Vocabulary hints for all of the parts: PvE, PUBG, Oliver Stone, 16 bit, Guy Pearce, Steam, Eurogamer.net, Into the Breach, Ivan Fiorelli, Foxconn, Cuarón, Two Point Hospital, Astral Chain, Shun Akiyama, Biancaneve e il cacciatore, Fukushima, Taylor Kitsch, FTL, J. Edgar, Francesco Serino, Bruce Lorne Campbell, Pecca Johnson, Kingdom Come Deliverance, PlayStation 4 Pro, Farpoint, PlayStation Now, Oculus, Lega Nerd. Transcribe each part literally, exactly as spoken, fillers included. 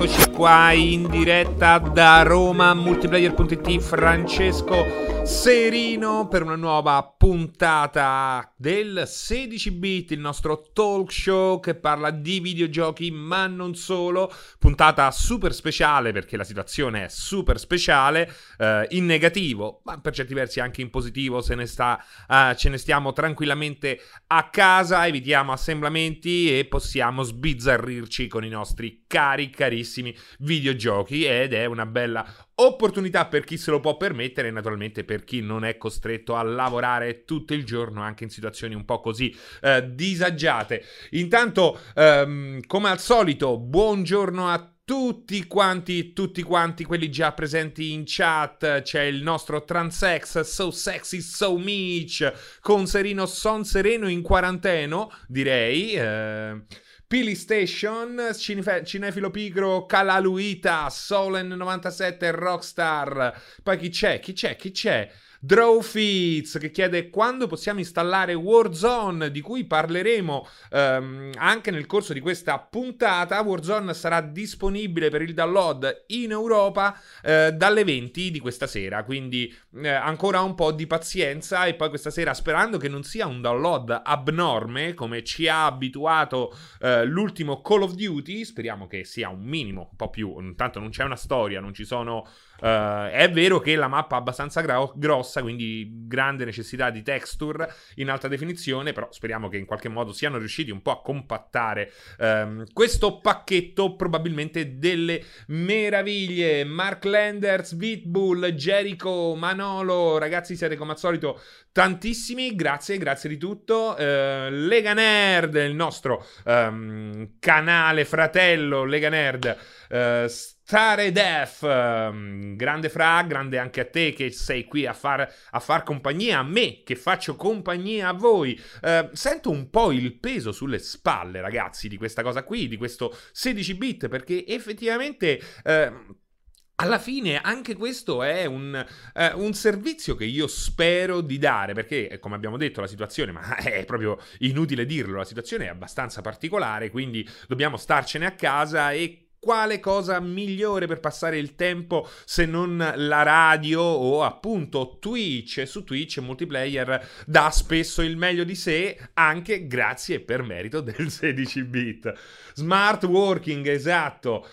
Eccoci qua in diretta da Roma, multiplayer punto it, Francesco Serino per una nuova puntata del sedici bit, il nostro talk show che parla di videogiochi ma non solo. Puntata super speciale perché la situazione è super speciale, eh, in negativo ma per certi versi anche in positivo, se ne sta, eh, ce ne stiamo tranquillamente a casa, evitiamo assemblamenti e possiamo sbizzarrirci con i nostri cari carissimi videogiochi, ed è una bella opportunità per chi se lo può permettere e naturalmente per chi non è costretto a lavorare tutto il giorno anche in situazioni un po' così eh, disagiate. Intanto ehm, come al solito buongiorno a tutti quanti, tutti quanti quelli già presenti in chat. C'è il nostro Transex, So Sexy, So Mitch, con Serino, Son Sereno in quarantena direi, eh... Pili Station, Cinefe- Cinefilo Pigro, Calaluita, Solen novantasette, Rockstar. Poi chi c'è? Chi c'è? Chi c'è? Drawfitz che chiede quando possiamo installare Warzone, di cui parleremo ehm, anche nel corso di questa puntata. Warzone sarà disponibile per il download in Europa eh, dalle venti di questa sera, quindi eh, ancora un po' di pazienza, e poi questa sera, sperando che non sia un download abnorme come ci ha abituato eh, l'ultimo Call of Duty, speriamo che sia un minimo, un po' più, intanto non c'è una storia, non ci sono... Uh, è vero che la mappa è abbastanza gra- grossa, quindi grande necessità di texture in alta definizione, però speriamo che in qualche modo siano riusciti un po' a compattare um, questo pacchetto, probabilmente delle meraviglie. Mark Landers, Bitbull, Jericho, Manolo, ragazzi siete come al solito tantissimi, grazie, grazie di tutto. uh, Lega Nerd, il nostro um, canale fratello Lega Nerd, uh, Tare Def, um, grande Fra, grande anche a te che sei qui a far, a far compagnia a me, che faccio compagnia a voi. Uh, sento un po' il peso sulle spalle, ragazzi, di questa cosa qui, di questo sedici bit, perché effettivamente... Uh, alla fine anche questo è un, eh, un servizio che io spero di dare, perché come abbiamo detto la situazione, ma è proprio inutile dirlo, la situazione è abbastanza particolare, quindi dobbiamo starcene a casa, e quale cosa migliore per passare il tempo se non la radio o appunto Twitch? Su Twitch Multiplayer dà spesso il meglio di sé, anche grazie e per merito del sedici bit. Smart working, esatto.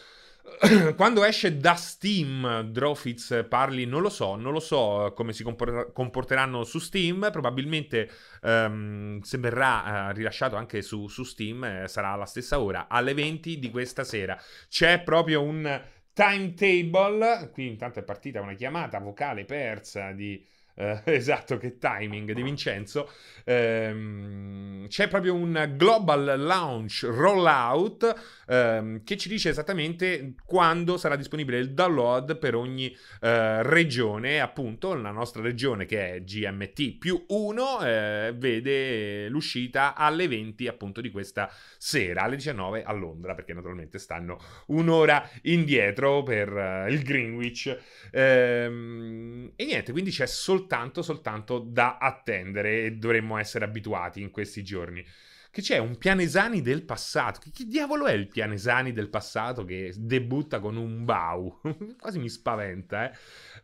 Quando esce da Steam, Drawfitz parli, non lo so, non lo so come si comporteranno su Steam, probabilmente ehm, se verrà eh, rilasciato anche su, su Steam eh, sarà alla stessa ora, alle venti di questa sera. C'è proprio un timetable, qui intanto è partita una chiamata vocale persa di... Eh, esatto, che timing di Vincenzo. ehm, C'è proprio un global launch rollout ehm, che ci dice esattamente quando sarà disponibile il download per ogni eh, regione. Appunto la nostra regione, che è G M T più uno, eh, vede l'uscita alle venti appunto di questa sera, alle diciannove a Londra, perché naturalmente stanno un'ora indietro per eh, il Greenwich. ehm, E niente, quindi c'è soltanto Soltanto, soltanto da attendere, e dovremmo essere abituati in questi giorni. Che c'è un Pianesani del passato. Che, che diavolo è il Pianesani del passato che debutta con un bau? Quasi mi spaventa, eh.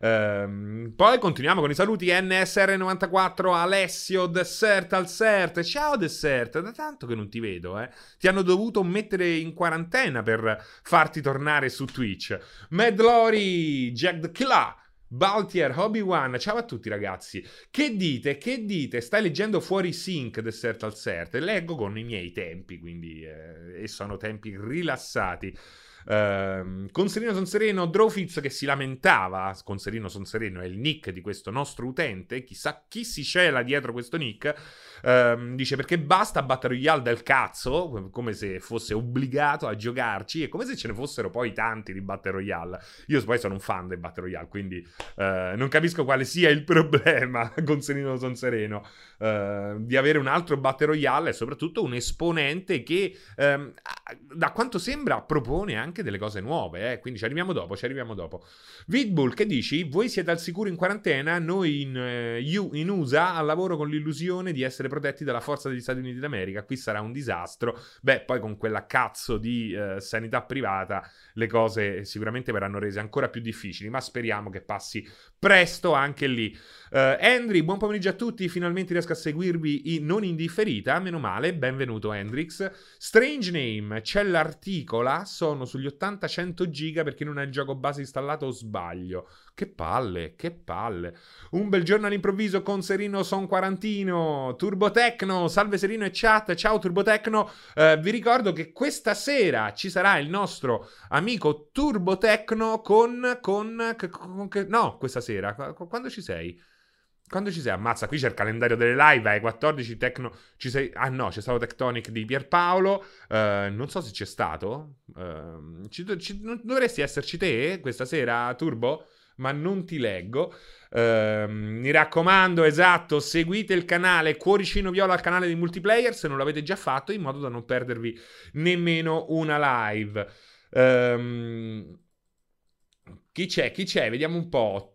Ehm, poi continuiamo con i saluti. N S R novantaquattro, Alessio, Dessert al Cert. Ciao Dessert, da tanto che non ti vedo, eh. Ti hanno dovuto mettere in quarantena per farti tornare su Twitch. Medlori, Jack the Claw, Baltier, Obi-Wan, ciao a tutti ragazzi. Che dite, che dite? Stai leggendo fuori sync Dessert al Cert? Leggo con i miei tempi, quindi eh, e sono tempi rilassati. Uh, con Serino Son Sereno, Drawfitz che si lamentava, con Serino Son Sereno è il nick di questo nostro utente, chissà chi si cela dietro questo nick. uh, Dice perché basta Battle Royale del cazzo, come se fosse obbligato a giocarci, e come se ce ne fossero poi tanti di Battle Royale. Io poi sono un fan del Battle Royale, quindi uh, non capisco quale sia il problema con Serino Son Sereno uh, di avere un altro Battle Royale, e soprattutto un esponente che um, da quanto sembra propone anche anche delle cose nuove, eh? Quindi ci arriviamo dopo, ci arriviamo dopo. Vidbull, che dici? Voi siete al sicuro in quarantena, noi in, eh, in U S A al lavoro con l'illusione di essere protetti dalla forza degli Stati Uniti d'America, qui sarà un disastro. Beh, poi con quella cazzo di eh, sanità privata le cose sicuramente verranno rese ancora più difficili, ma speriamo che passi presto anche lì. uh, Henry, buon pomeriggio a tutti, finalmente riesco a seguirvi in, non in differita, meno male, benvenuto Hendrix. Strange Name, c'è l'articola, sono sugli ottanta cento giga perché non è il gioco base installato o sbaglio. Che palle, che palle. Un bel giorno all'improvviso con Serino son quarantino. Turbotecno, salve Serino e chat, ciao Turbotecno. eh, Vi ricordo che questa sera ci sarà il nostro amico Turbotecno con, con, con, con... No, questa sera, quando ci sei? Quando ci sei? Ammazza, qui c'è il calendario delle live, alle quattordici Tecno... Ci sei... Ah no, c'è stato Tectonic di Pierpaolo, uh, non so se c'è stato. Uh, ci, ci, dovresti esserci te questa sera, Turbo? Ma non ti leggo. Uh, mi raccomando, esatto, seguite il canale Cuoricino Viola, al canale di Multiplayer, se non l'avete già fatto, in modo da non perdervi nemmeno una live. Um, chi c'è? Chi c'è? Vediamo un po'.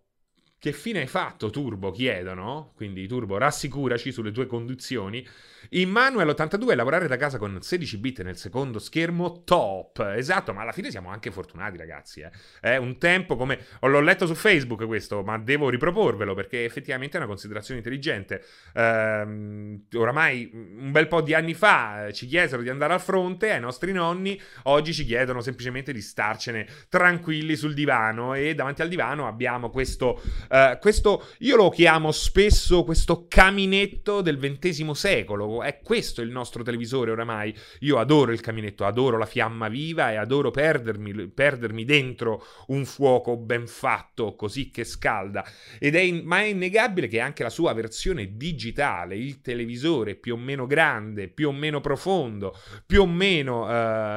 Che fine hai fatto, Turbo? Chiedono. Quindi, Turbo, rassicuraci sulle tue condizioni. Immanuel ottantadue, lavorare da casa con sedici bit nel secondo schermo, top. Esatto, ma alla fine siamo anche fortunati, ragazzi. Eh. È un tempo come... L'ho letto su Facebook questo, ma devo riproporvelo perché effettivamente è una considerazione intelligente. Ehm, oramai un bel po' di anni fa ci chiesero di andare al fronte ai nostri nonni. Oggi ci chiedono semplicemente di starcene tranquilli sul divano. E davanti al divano abbiamo questo... Uh, questo io lo chiamo spesso questo caminetto del ventesimo secolo, è questo il nostro televisore oramai. Io adoro il caminetto, adoro la fiamma viva e adoro perdermi, perdermi dentro un fuoco ben fatto, così che scalda. Ed è in, ma è innegabile che anche la sua versione digitale, il televisore più o meno grande, più o meno profondo, più o meno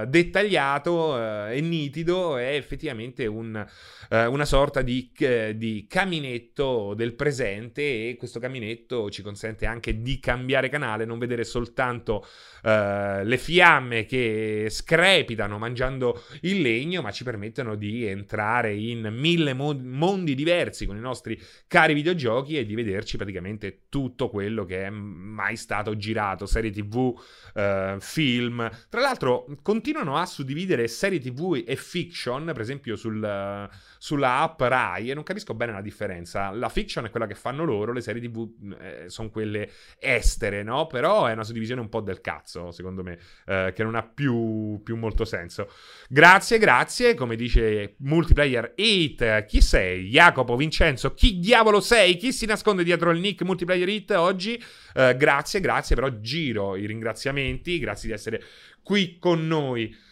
uh, dettagliato uh, e nitido, è effettivamente un, uh, una sorta di, uh, di caminetto del presente, e questo caminetto ci consente anche di cambiare canale, non vedere soltanto uh, le fiamme che screpitano mangiando il legno, ma ci permettono di entrare in mille mo- mondi diversi con i nostri cari videogiochi e di vederci praticamente tutto quello che è mai stato girato, serie tv, uh, film. Tra l'altro continuano a suddividere serie tv e fiction, per esempio sul, uh, sulla app Rai, e non capisco bene la differenza. La fiction è quella che fanno loro, le serie tv eh, sono quelle estere, no? Però è una suddivisione un po' del cazzo, secondo me, eh, che non ha più, più molto senso. Grazie, grazie, come dice Multiplayer Hit, chi sei? Jacopo, Vincenzo, chi diavolo sei? Chi si nasconde dietro il nick Multiplayer Hit oggi? Eh, grazie, grazie, però giro i ringraziamenti, grazie di essere qui con noi.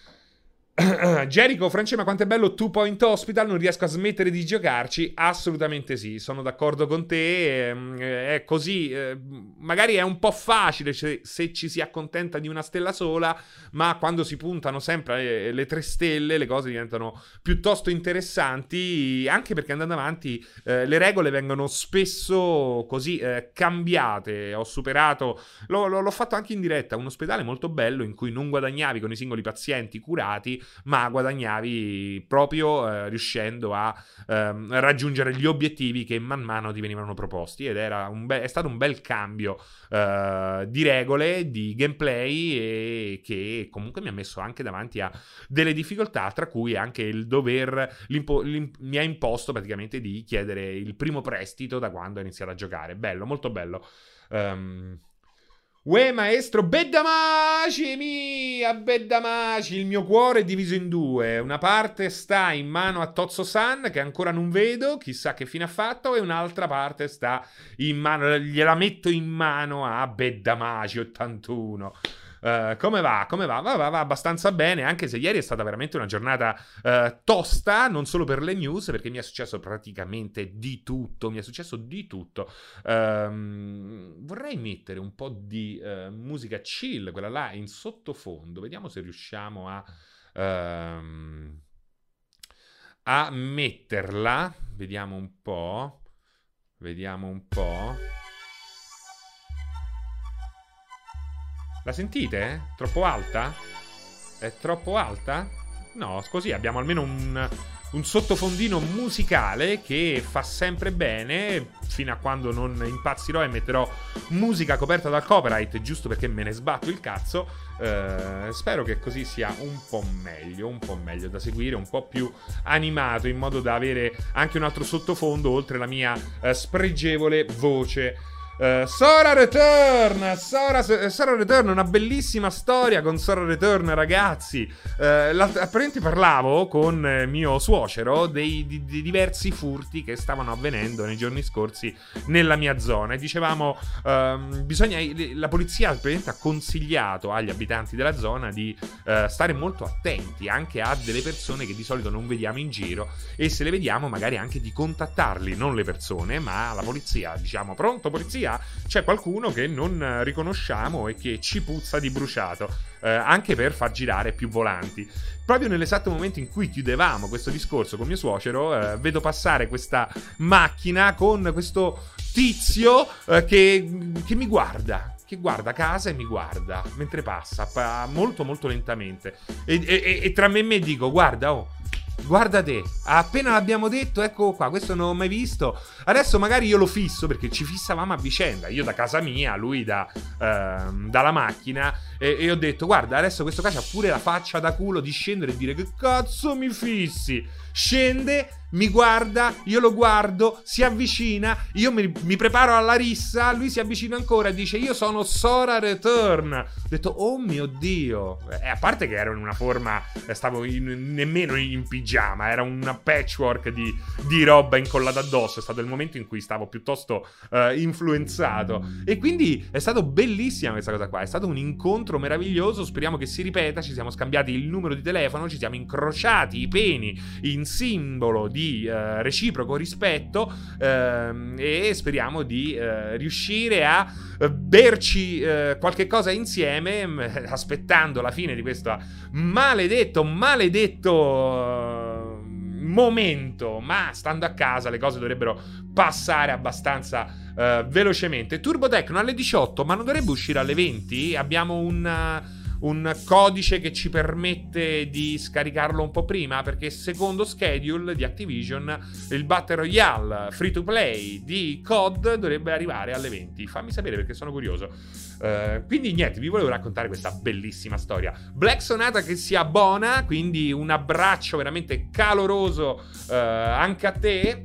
Gerico, Francesco, ma quanto è bello Two Point Hospital, non riesco a smettere di giocarci. Assolutamente sì, sono d'accordo con te, eh, è così, eh, magari è un po' facile se, se ci si accontenta di una stella sola, ma quando si puntano sempre eh, le tre stelle le cose diventano piuttosto interessanti, anche perché andando avanti eh, le regole vengono spesso così eh, cambiate. Ho superato, lo, lo, l'ho fatto anche in diretta, un ospedale molto bello in cui non guadagnavi con i singoli pazienti curati, ma guadagnavi proprio eh, riuscendo a ehm, raggiungere gli obiettivi che man mano ti venivano proposti, ed era un be- è stato un bel cambio eh, di regole, di gameplay, e che comunque mi ha messo anche davanti a delle difficoltà, tra cui anche il dover mi ha imposto praticamente di chiedere il primo prestito da quando ho iniziato a giocare. Bello, molto bello. um... Uè maestro, Beddamaci mia, Beddamaci, il mio cuore è diviso in due, una parte sta in mano a Tozzo San, che ancora non vedo, chissà che fine ha fatto, e un'altra parte sta in mano, gliela metto in mano a Beddamaci ottantuno. Uh, come va? Come va? Va, va? Va abbastanza bene, anche se ieri è stata veramente una giornata uh, tosta, non solo per le news, perché mi è successo praticamente di tutto, mi è successo di tutto. Um, vorrei mettere un po' di uh, musica chill, quella là in sottofondo, vediamo se riusciamo a um, a metterla, vediamo un po', vediamo un po'. La sentite? Troppo alta? È troppo alta? No, così abbiamo almeno un, un sottofondino musicale che fa sempre bene, fino a quando non impazzirò e metterò musica coperta dal copyright, giusto perché me ne sbatto il cazzo. Eh, spero che così sia un po' meglio, un po' meglio da seguire, un po' più animato, in modo da avere anche un altro sottofondo, oltre la mia eh, spregevole voce. Uh, Sora Return, Sora, Sora Return, una bellissima storia con Sora Return, ragazzi. Uh, apparentemente parlavo con eh, mio suocero dei di, di diversi furti che stavano avvenendo nei giorni scorsi nella mia zona, e dicevamo uh, bisogna, la polizia ha consigliato agli abitanti della zona di uh, stare molto attenti anche a delle persone che di solito non vediamo in giro, e se le vediamo magari anche di contattarli, non le persone ma la polizia, diciamo pronto polizia, c'è qualcuno che non riconosciamo e che ci puzza di bruciato, eh, anche per far girare più volanti. Proprio nell'esatto momento in cui chiudevamo questo discorso con mio suocero, eh, vedo passare questa macchina con questo tizio eh, che, che mi guarda, che guarda casa e mi guarda mentre passa, molto molto lentamente, e, e, e tra me e me dico: guarda, oh, guarda te, appena l'abbiamo detto, ecco qua, questo non l'ho mai visto. Adesso magari io lo fisso, perché ci fissavamo a vicenda, io da casa mia, lui da, ehm, dalla macchina, e, e ho detto: guarda, adesso questo qua c'ha pure la faccia da culo di scendere e dire: che cazzo mi fissi? Scende, mi guarda, io lo guardo, si avvicina, io mi, mi preparo alla rissa, lui si avvicina ancora e dice: io sono Sora Return. Ho detto: oh mio Dio. E a parte che ero in una forma, stavo in, nemmeno in pigiama, era un patchwork di, di roba incollata addosso, è stato il momento in cui stavo piuttosto eh, influenzato, e quindi è stato bellissima questa cosa qua, è stato un incontro meraviglioso, speriamo che si ripeta. Ci siamo scambiati il numero di telefono, ci siamo incrociati i peni in simbolo di eh, reciproco rispetto, ehm, e speriamo di eh, riuscire a berci eh, qualche cosa insieme, mh, aspettando la fine di questo maledetto maledetto uh, momento, ma stando a casa le cose dovrebbero passare abbastanza uh, velocemente. Turbotecno alle diciotto, ma non dovrebbe uscire alle venti? Abbiamo un... un codice che ci permette di scaricarlo un po' prima, perché secondo schedule di Activision il Battle Royale free to play di C O D dovrebbe arrivare alle venti. Fammi sapere, perché sono curioso. Uh, quindi niente, vi volevo raccontare questa bellissima storia. Black Sonata che si abbona, quindi un abbraccio veramente caloroso uh, anche a te.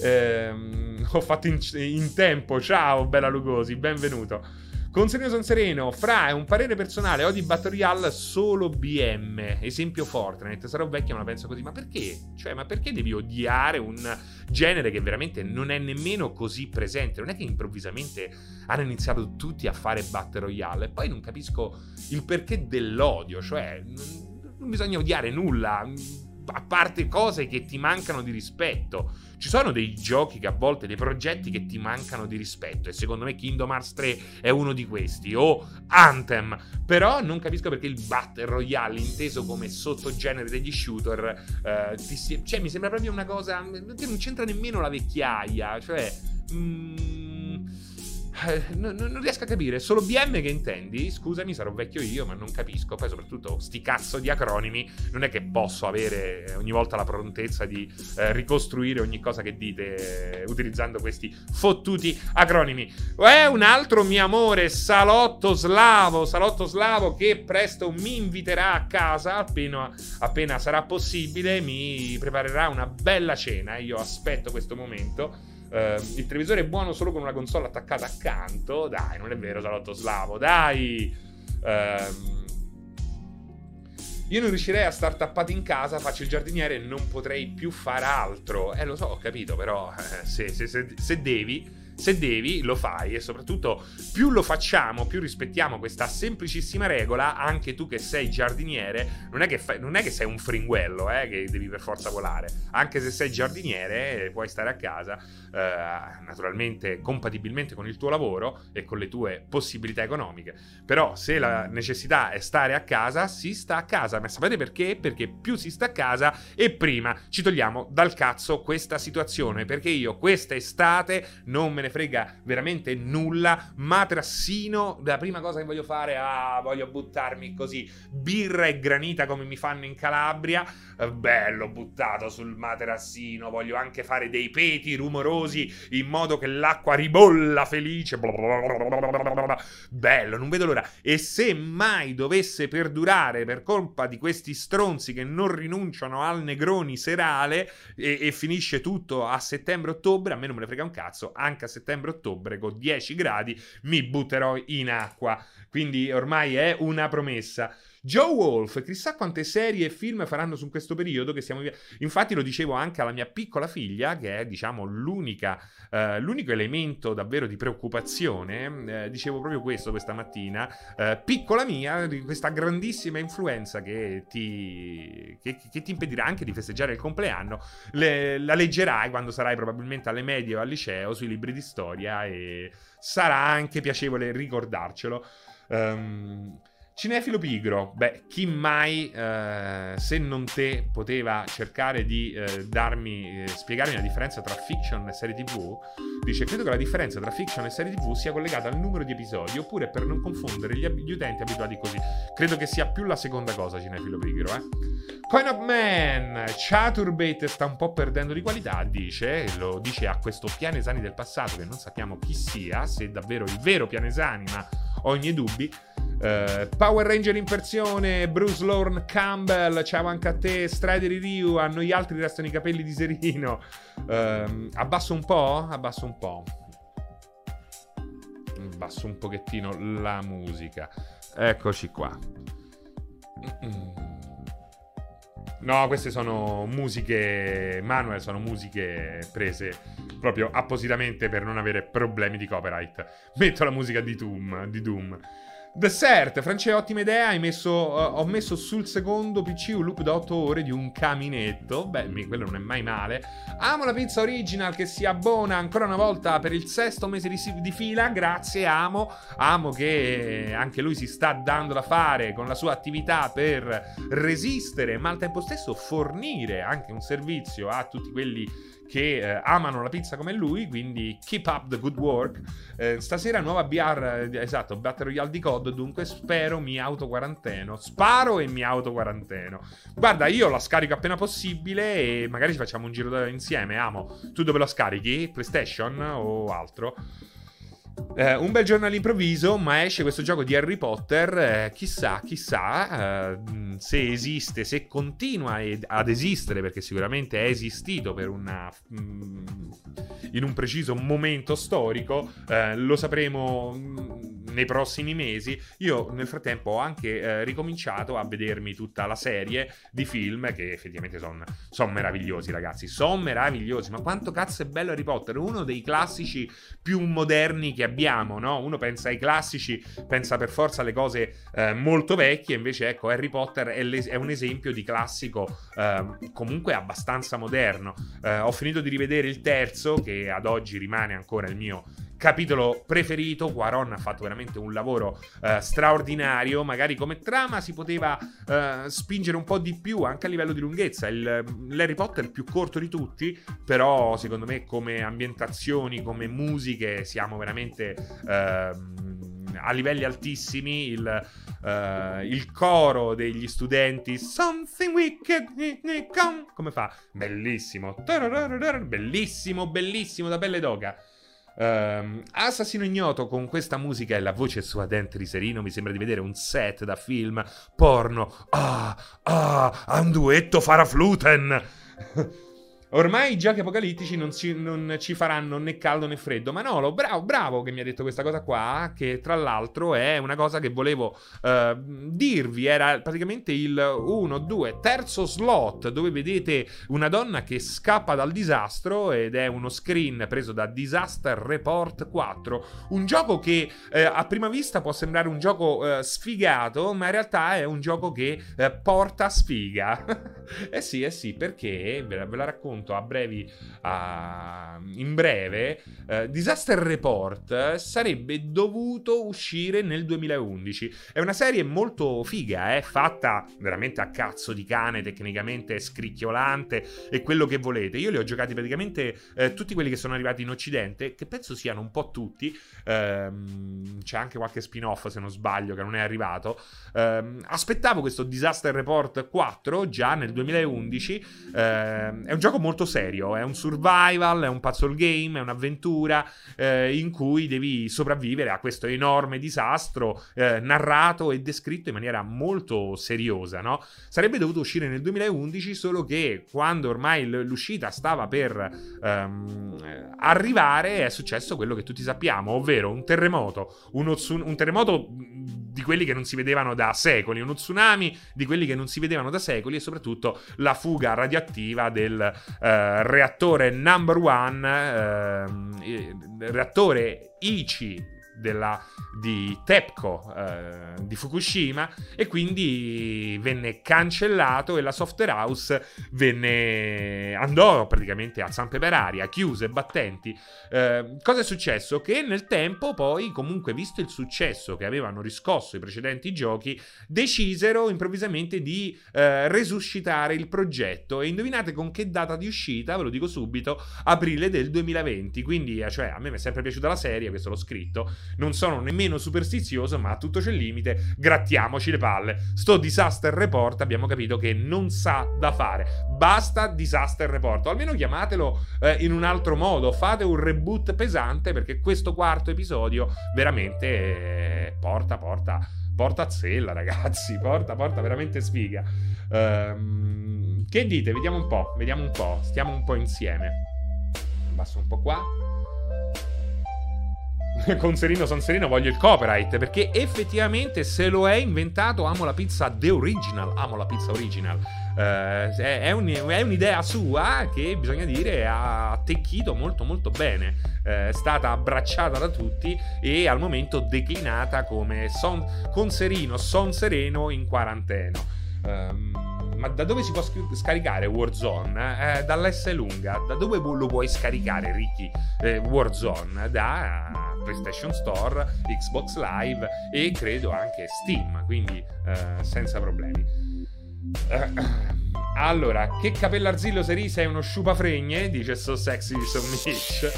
Uh, ho fatto in, in tempo. Ciao Bella Lugosi, benvenuto. Con Serino Sereno, fra, è un parere personale, odio Battle Royale solo B M, esempio Fortnite, sarò vecchia ma la penso così. Ma perché? Cioè, ma perché devi odiare un genere che veramente non è nemmeno così presente? Non è che improvvisamente hanno iniziato tutti a fare Battle Royale, e poi non capisco il perché dell'odio, cioè non bisogna odiare nulla, a parte cose che ti mancano di rispetto. Ci sono dei giochi che a volte, dei progetti che ti mancano di rispetto, e secondo me Kingdom Hearts tre è uno di questi, o Anthem. Però non capisco perché il Battle Royale, inteso come sottogenere degli shooter, eh, ti, cioè mi sembra proprio una cosa che non c'entra nemmeno la vecchiaia, cioè mm, no, no, non riesco a capire. Solo B M che intendi? Scusami, sarò vecchio io, ma non capisco. Poi soprattutto sti cazzo di acronimi, non è che posso avere ogni volta la prontezza di eh, ricostruire ogni cosa che dite eh, utilizzando questi fottuti acronimi. È un altro mio amore, Salotto Slavo, Salotto Slavo, che presto mi inviterà a casa, appena, appena sarà possibile mi preparerà una bella cena, io aspetto questo momento. Uh, il televisore è buono solo con una console attaccata accanto. Dai, non è vero, Salotto Slavo, dai. uh, Io non riuscirei a star tappato in casa, faccio il giardiniere e non potrei più far altro. Eh, lo so, ho capito, però eh, se, se, se, se devi se devi lo fai, e soprattutto più lo facciamo, più rispettiamo questa semplicissima regola. Anche tu che sei giardiniere, non è che, fai, non è che sei un fringuello eh, che devi per forza volare, anche se sei giardiniere puoi stare a casa, eh, naturalmente compatibilmente con il tuo lavoro e con le tue possibilità economiche, però se la necessità è stare a casa, si sta a casa. Ma sapete perché? Perché più si sta a casa e prima ci togliamo dal cazzo questa situazione, perché io questa estate non me ne ne frega veramente nulla, ma trassino, la prima cosa che voglio fare, ah, voglio buttarmi così, birra e granita come mi fanno in Calabria, bello buttato sul materassino, voglio anche fare dei peti rumorosi in modo che l'acqua ribolla felice, bello, non vedo l'ora. E se mai dovesse perdurare per colpa di questi stronzi che non rinunciano al Negroni serale e, e finisce tutto a settembre-ottobre, a me non me ne frega un cazzo, anche a settembre-ottobre con dieci gradi mi butterò in acqua, quindi ormai è una promessa. Joe Wolf, chissà quante serie e film faranno su questo periodo che siamo via. Infatti lo dicevo anche alla mia piccola figlia, che è diciamo l'unica, eh, l'unico elemento davvero di preoccupazione, eh, dicevo proprio questo questa mattina, eh, piccola mia, questa grandissima influenza che ti, che, che ti impedirà anche di festeggiare il compleanno, le, la leggerai quando sarai probabilmente alle medie o al liceo sui libri di storia e sarà anche piacevole ricordarcelo. Um, Cinefilo pigro, beh, chi mai eh, se non te poteva cercare di eh, darmi, eh, spiegarmi la differenza tra fiction e serie tv? Dice, credo che la differenza tra fiction e serie tv sia collegata al numero di episodi, oppure per non confondere gli, ab- gli utenti abituati così. Credo che sia più la seconda cosa, Cinefilo pigro, eh. Coin Up Man, Chaturbate sta un po' perdendo di qualità, dice, lo dice a questo Pianesani del passato che non sappiamo chi sia, se è davvero il vero Pianesani, ma ho i miei dubbi. Uh, Power Ranger in versione Bruce Lorne Campbell, ciao anche a te Strider Ryu, a noi altri restano i capelli di Serino. uh, abbasso un po', abbasso un po', abbasso un pochettino la musica, eccoci qua. No, queste sono musiche, Manuel, sono musiche prese proprio appositamente per non avere problemi di copyright. Metto la musica di Doom, di Doom. Dessert, France, ottima idea, hai messo, uh, ho messo sul secondo P C un loop da otto ore di un caminetto. Beh, mi, quello non è mai male. Amo la pizza original che si abbona ancora una volta per il sesto mese di, di fila. Grazie, Amo. Amo che anche lui si sta dando da fare con la sua attività per resistere, ma al tempo stesso fornire anche un servizio a tutti quelli che eh, amano la pizza come lui, quindi keep up the good work. Eh, stasera nuova B R, esatto, Battle Royale di C O D, dunque spero mi autoquaranteno, sparo e mi autoquaranteno. Guarda, io la scarico appena possibile e magari ci facciamo un giro insieme, Amo. Tu dove la scarichi? PlayStation o altro? Eh, un bel giorno all'improvviso, ma esce questo gioco di Harry Potter, eh, chissà, chissà eh, se esiste, se continua ed, ad esistere, perché sicuramente è esistito per una, mh, in un preciso momento storico, eh, lo sapremo mh, nei prossimi mesi. Io nel frattempo ho anche eh, ricominciato a vedermi tutta la serie di film che effettivamente sono son meravigliosi, ragazzi, sono meravigliosi, ma quanto cazzo è bello Harry Potter, uno dei classici più moderni che abbiamo, no? Uno pensa ai classici, pensa per forza alle cose eh, molto vecchie, invece ecco Harry Potter è, le- è un esempio di classico eh, comunque abbastanza moderno. Eh, ho finito di rivedere il terzo, che ad oggi rimane ancora il mio capitolo preferito. Cuarón ha fatto veramente un lavoro eh, straordinario, magari come trama si poteva eh, spingere un po' di più anche a livello di lunghezza. Il, l'Harry Potter più corto di tutti, però secondo me come ambientazioni, come musiche siamo veramente eh, a livelli altissimi. Il, eh, il coro degli studenti, Something Wicked Come, come fa? Bellissimo, bellissimo, bellissimo da pelle d'oca. Um, Assassino Ignoto con questa musica e la voce suadente di Serino, mi sembra di vedere un set da film porno. Ah, ah, un duetto farafluten. Ormai i giochi apocalittici non ci, non ci faranno né caldo né freddo. Manolo, bravo, bravo che mi ha detto questa cosa qua, che tra l'altro è una cosa che volevo eh, dirvi. Era praticamente il uno, due, terzo slot dove vedete una donna che scappa dal disastro, ed è uno screen preso da Disaster Report quattro. Un gioco che eh, a prima vista può sembrare un gioco eh, sfigato, ma in realtà è un gioco che eh, porta sfiga. Eh sì, eh sì, perché ve la, ve la racconto appunto a brevi a, in breve uh, Disaster Report sarebbe dovuto uscire nel duemilaundici. È una serie molto figa, eh, fatta veramente a cazzo di cane, tecnicamente scricchiolante e quello che volete. Io li ho giocati praticamente eh, tutti quelli che sono arrivati in Occidente, che penso siano un po' tutti. ehm, c'è anche qualche spin-off, se non sbaglio, che non è arrivato. ehm, aspettavo questo Disaster Report quattro già nel duemilaundici. ehm, è un gioco molto serio, è un survival, è un puzzle game, è un'avventura eh, in cui devi sopravvivere a questo enorme disastro eh, narrato e descritto in maniera molto seriosa, no? Sarebbe dovuto uscire nel duemilaundici, solo che quando ormai l'uscita stava per ehm, arrivare è successo quello che tutti sappiamo, ovvero un terremoto, uno tsun- un terremoto di quelli che non si vedevano da secoli, uno tsunami di quelli che non si vedevano da secoli e soprattutto la fuga radioattiva del eh, reattore number one, eh, reattore Ichi Della, di Tepco eh, di Fukushima, e quindi venne cancellato e la software house venne andò praticamente a zampe per aria, chiuse, battenti. Eh, cosa è successo? Che nel tempo poi, comunque, visto il successo che avevano riscosso i precedenti giochi, decisero improvvisamente di eh, resuscitare il progetto. E indovinate con che data di uscita? Ve lo dico subito: aprile del duemilaventi. Quindi, cioè, a me mi è sempre piaciuta la serie, questo l'ho scritto. Non sono nemmeno superstizioso, ma a tutto c'è il limite, grattiamoci le palle. Sto Disaster Report abbiamo capito che non sa da fare. Basta Disaster Report, o almeno chiamatelo eh, in un altro modo, fate un reboot pesante, perché questo quarto episodio veramente eh, porta porta porta a zella, ragazzi, porta porta veramente sfiga. Ehm, che dite? Vediamo un po', vediamo un po', stiamo un po' insieme. Abbasso un po' qua. Con Serino San Serino voglio il copyright, perché effettivamente se lo è inventato. Amo la pizza The Original, amo la pizza original. Uh, è, è, un, è un'idea sua che, bisogna dire, ha attecchito molto molto bene, uh, è stata abbracciata da tutti e al momento declinata come son, Con Serino Son Sereno in quarantena. Um, ma da dove si può scaricare Warzone? Eh, dall'S lunga. Da dove lo puoi scaricare, Ricky? Eh, Warzone da PlayStation Store, Xbox Live e credo anche Steam, quindi eh, senza problemi. Eh, allora, che capellarsillo Seri, sei uno sciupafregne, dice So Sexy So Mitch.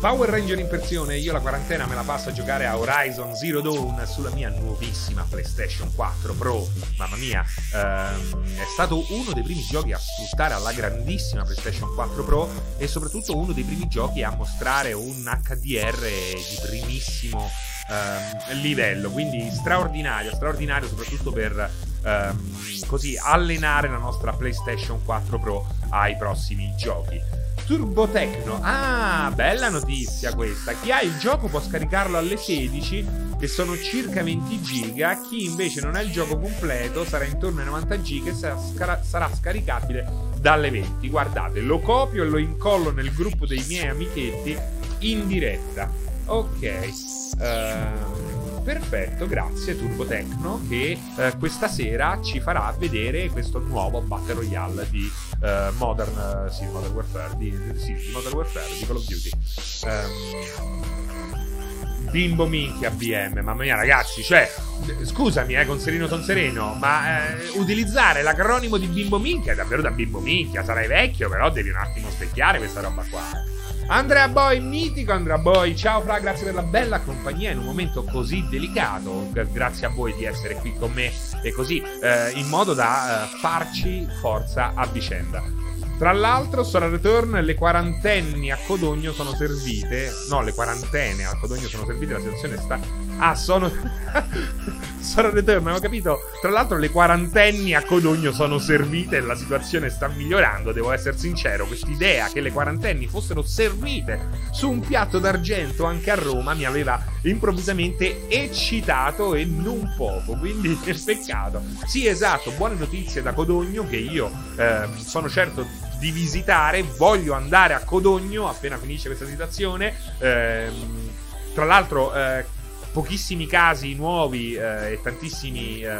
Power Ranger in versione, io la quarantena me la passo a giocare a Horizon Zero Dawn sulla mia nuovissima PlayStation quattro Pro. Mamma mia, ehm, è stato uno dei primi giochi a sfruttare alla grandissima PlayStation quattro Pro e soprattutto uno dei primi giochi a mostrare un H D R di primissimo ehm, livello, quindi straordinario, straordinario soprattutto per ehm, così allenare la nostra PlayStation quattro Pro ai prossimi giochi. Turbo Tecno, ah, bella notizia questa. Chi ha il gioco può scaricarlo alle sedici, che sono circa venti giga. Chi invece non ha il gioco completo sarà intorno ai novanta giga e sarà, sarà scaricabile dalle venti. Guardate, lo copio e lo incollo nel gruppo dei miei amichetti in diretta. Ok, uh, perfetto, grazie Turbo Tecno, che uh, questa sera ci farà vedere questo nuovo Battle Royale di Uh, Modern, uh, sì, Modern Warfare di, sì, di Modern Warfare, di Call of Duty. um, Bimbo minchia B M, mamma mia ragazzi, cioè, scusami eh, con Serino Son Sereno, ma eh, utilizzare l'acronimo di Bimbo minchia è davvero da Bimbo minchia. Sarai vecchio, però devi un attimo specchiare questa roba qua. Andrea Boy, mitico Andrea Boy, ciao Fra, grazie per la bella compagnia in un momento così delicato, grazie a voi di essere qui con me e così, eh, in modo da eh, farci forza a vicenda. Tra l'altro, Sora Return, le quarantenni a Codogno sono servite, no, le quarantene a Codogno sono servite, la situazione sta... Ah, sono... Sora Return, avevo capito, tra l'altro le quarantenni a Codogno sono servite e la situazione sta migliorando, devo essere sincero, quest'idea che le quarantenni fossero servite su un piatto d'argento anche a Roma mi aveva improvvisamente eccitato e non poco, quindi peccato. Sì, esatto, buone notizie da Codogno che io eh, sono certo di visitare, voglio andare a Codogno appena finisce questa situazione. Eh, tra l'altro eh, pochissimi casi nuovi eh, e tantissimi eh,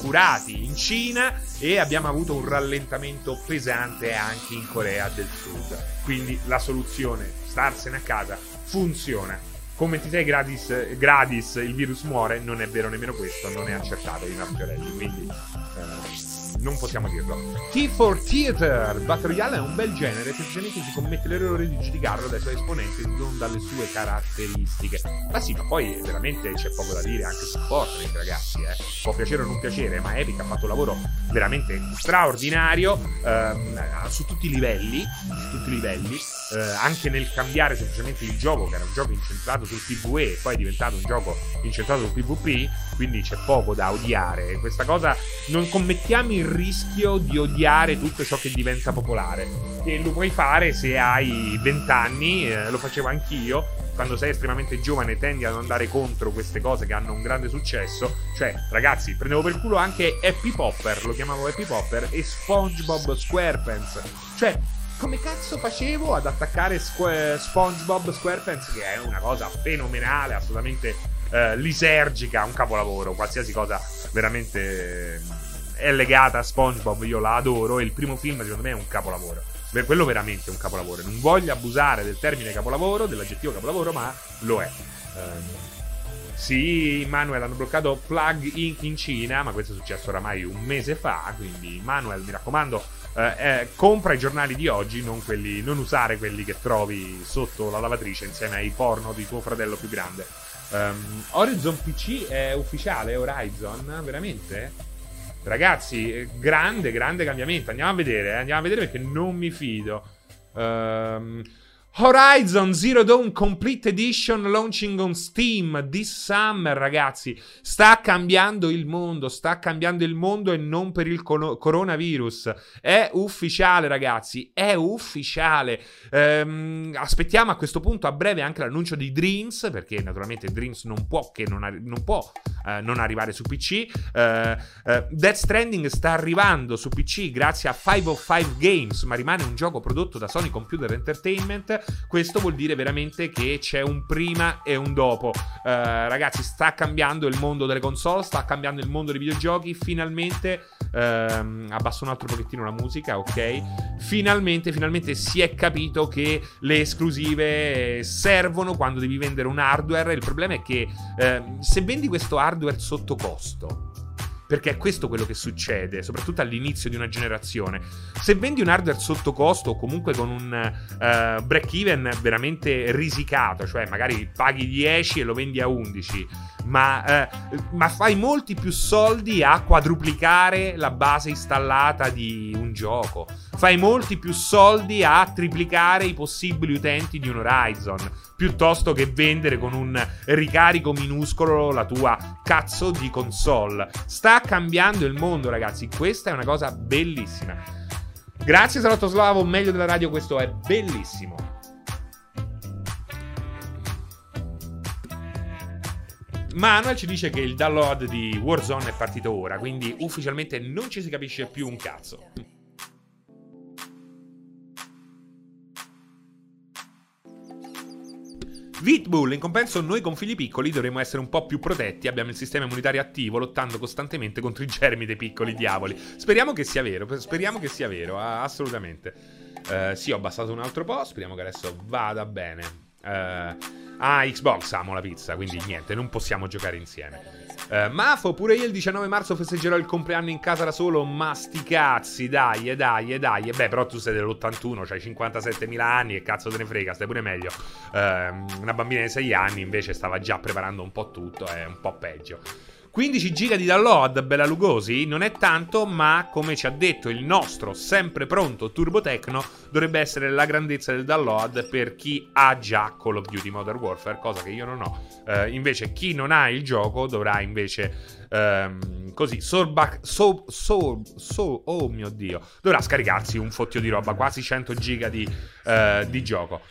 curati in Cina e abbiamo avuto un rallentamento pesante anche in Corea del Sud. Quindi la soluzione, starsene a casa, funziona. Con ventisei gradis, gradis il virus muore, non è vero nemmeno questo, non è accertato in Marchiorelli, quindi eh, non possiamo dirlo. T quattro Theater, Battle Royale è un bel genere, semplicemente si commette l'errore di giudicarlo dai suoi esponenti, non dalle sue caratteristiche. Ma sì, ma poi veramente c'è poco da dire anche su Fortnite, ragazzi, eh. Può piacere o non piacere, ma Epic ha fatto un lavoro veramente straordinario ehm, su tutti i livelli, su tutti i livelli. Eh, anche nel cambiare semplicemente il gioco, che era un gioco incentrato sul PvE e poi è diventato un gioco incentrato sul PvP, quindi c'è poco da odiare. Questa cosa, non commettiamo il rischio di odiare tutto ciò che diventa popolare, e lo puoi fare se hai venti anni, eh, lo facevo anch'io. Quando sei estremamente giovane tendi ad andare contro queste cose che hanno un grande successo. Cioè, ragazzi, prendevo per culo anche Happy Popper, lo chiamavo Happy Popper, e SpongeBob SquarePants. Cioè, come cazzo facevo ad attaccare Squ- SpongeBob SquarePants, che è una cosa fenomenale, assolutamente eh, lisergica, un capolavoro. Qualsiasi cosa veramente è legata a SpongeBob io la adoro, e il primo film secondo me è un capolavoro. Quello veramente è un capolavoro. Non voglio abusare del termine capolavoro, dell'aggettivo capolavoro, ma lo è. Um... Sì, Manuel, hanno bloccato Plug Incorporated in Cina, ma questo è successo oramai un mese fa, quindi Manuel, mi raccomando, eh, eh, compra i giornali di oggi, non, quelli, non usare quelli che trovi sotto la lavatrice insieme ai porno di tuo fratello più grande. Um, Horizon P C è ufficiale, Horizon? Veramente? Ragazzi, grande, grande cambiamento, andiamo a vedere, eh? andiamo a vedere perché non mi fido. Ehm... Um, Horizon Zero Dawn Complete Edition launching on Steam this summer, ragazzi. Sta cambiando il mondo, sta cambiando il mondo e non per il coronavirus. È ufficiale, ragazzi, è ufficiale. Ehm, aspettiamo a questo punto a breve anche l'annuncio di Dreams, perché naturalmente Dreams non può che non, arri- non, può, eh, non arrivare su P C. Eh, eh, Death Stranding sta arrivando su P C grazie a cinquecentocinque Games, ma rimane un gioco prodotto da Sony Computer Entertainment. Questo vuol dire veramente che c'è un prima e un dopo. Eh, ragazzi, sta cambiando il mondo delle console, sta cambiando il mondo dei videogiochi, finalmente. Ehm, abbasso un altro pochettino la musica, ok? Finalmente, finalmente si è capito che le esclusive servono quando devi vendere un hardware. Il problema è che ehm, se vendi questo hardware sotto costo, perché è questo quello che succede, soprattutto all'inizio di una generazione. Se vendi un hardware sotto costo o comunque con un uh, break-even veramente risicato, cioè magari paghi dieci e lo vendi a undici, ma, uh, ma fai molti più soldi a quadruplicare la base installata di un gioco. Fai molti più soldi a triplicare i possibili utenti di un Horizon, piuttosto che vendere con un ricarico minuscolo la tua cazzo di console. Sta cambiando il mondo, ragazzi. Questa è una cosa bellissima. Grazie, Salotto Slavo, meglio della radio, questo è bellissimo. Manuel ci dice che il download di Warzone è partito ora, quindi ufficialmente non ci si capisce più un cazzo. Vitbull, in compenso noi con figli piccoli dovremmo essere un po' più protetti, abbiamo il sistema immunitario attivo lottando costantemente contro i germi dei piccoli diavoli. Speriamo che sia vero, speriamo che sia vero, assolutamente. Uh, sì, ho abbassato un altro po', speriamo che adesso vada bene. Uh, ah, Xbox, amo la pizza, quindi niente, non possiamo giocare insieme. Uh, Mafo, pure io il diciannove marzo festeggerò il compleanno in casa da solo, ma sti cazzi, dai, dai, dai. Beh, però tu sei dell'ottantuno, c'hai cinquantasettemila anni e cazzo te ne frega, stai pure meglio. Uh, una bambina di sei anni invece stava già preparando un po' tutto, è un po' peggio. quindici giga di download, Bella Lugosi, non è tanto, ma come ci ha detto il nostro sempre pronto Turbotecno, dovrebbe essere la grandezza del download per chi ha già Call of Duty Modern Warfare, cosa che io non ho. Eh, invece chi non ha il gioco dovrà invece ehm, così sorbac- so, so, so, oh mio Dio, dovrà scaricarsi un fottio di roba, quasi cento giga di, eh, di gioco.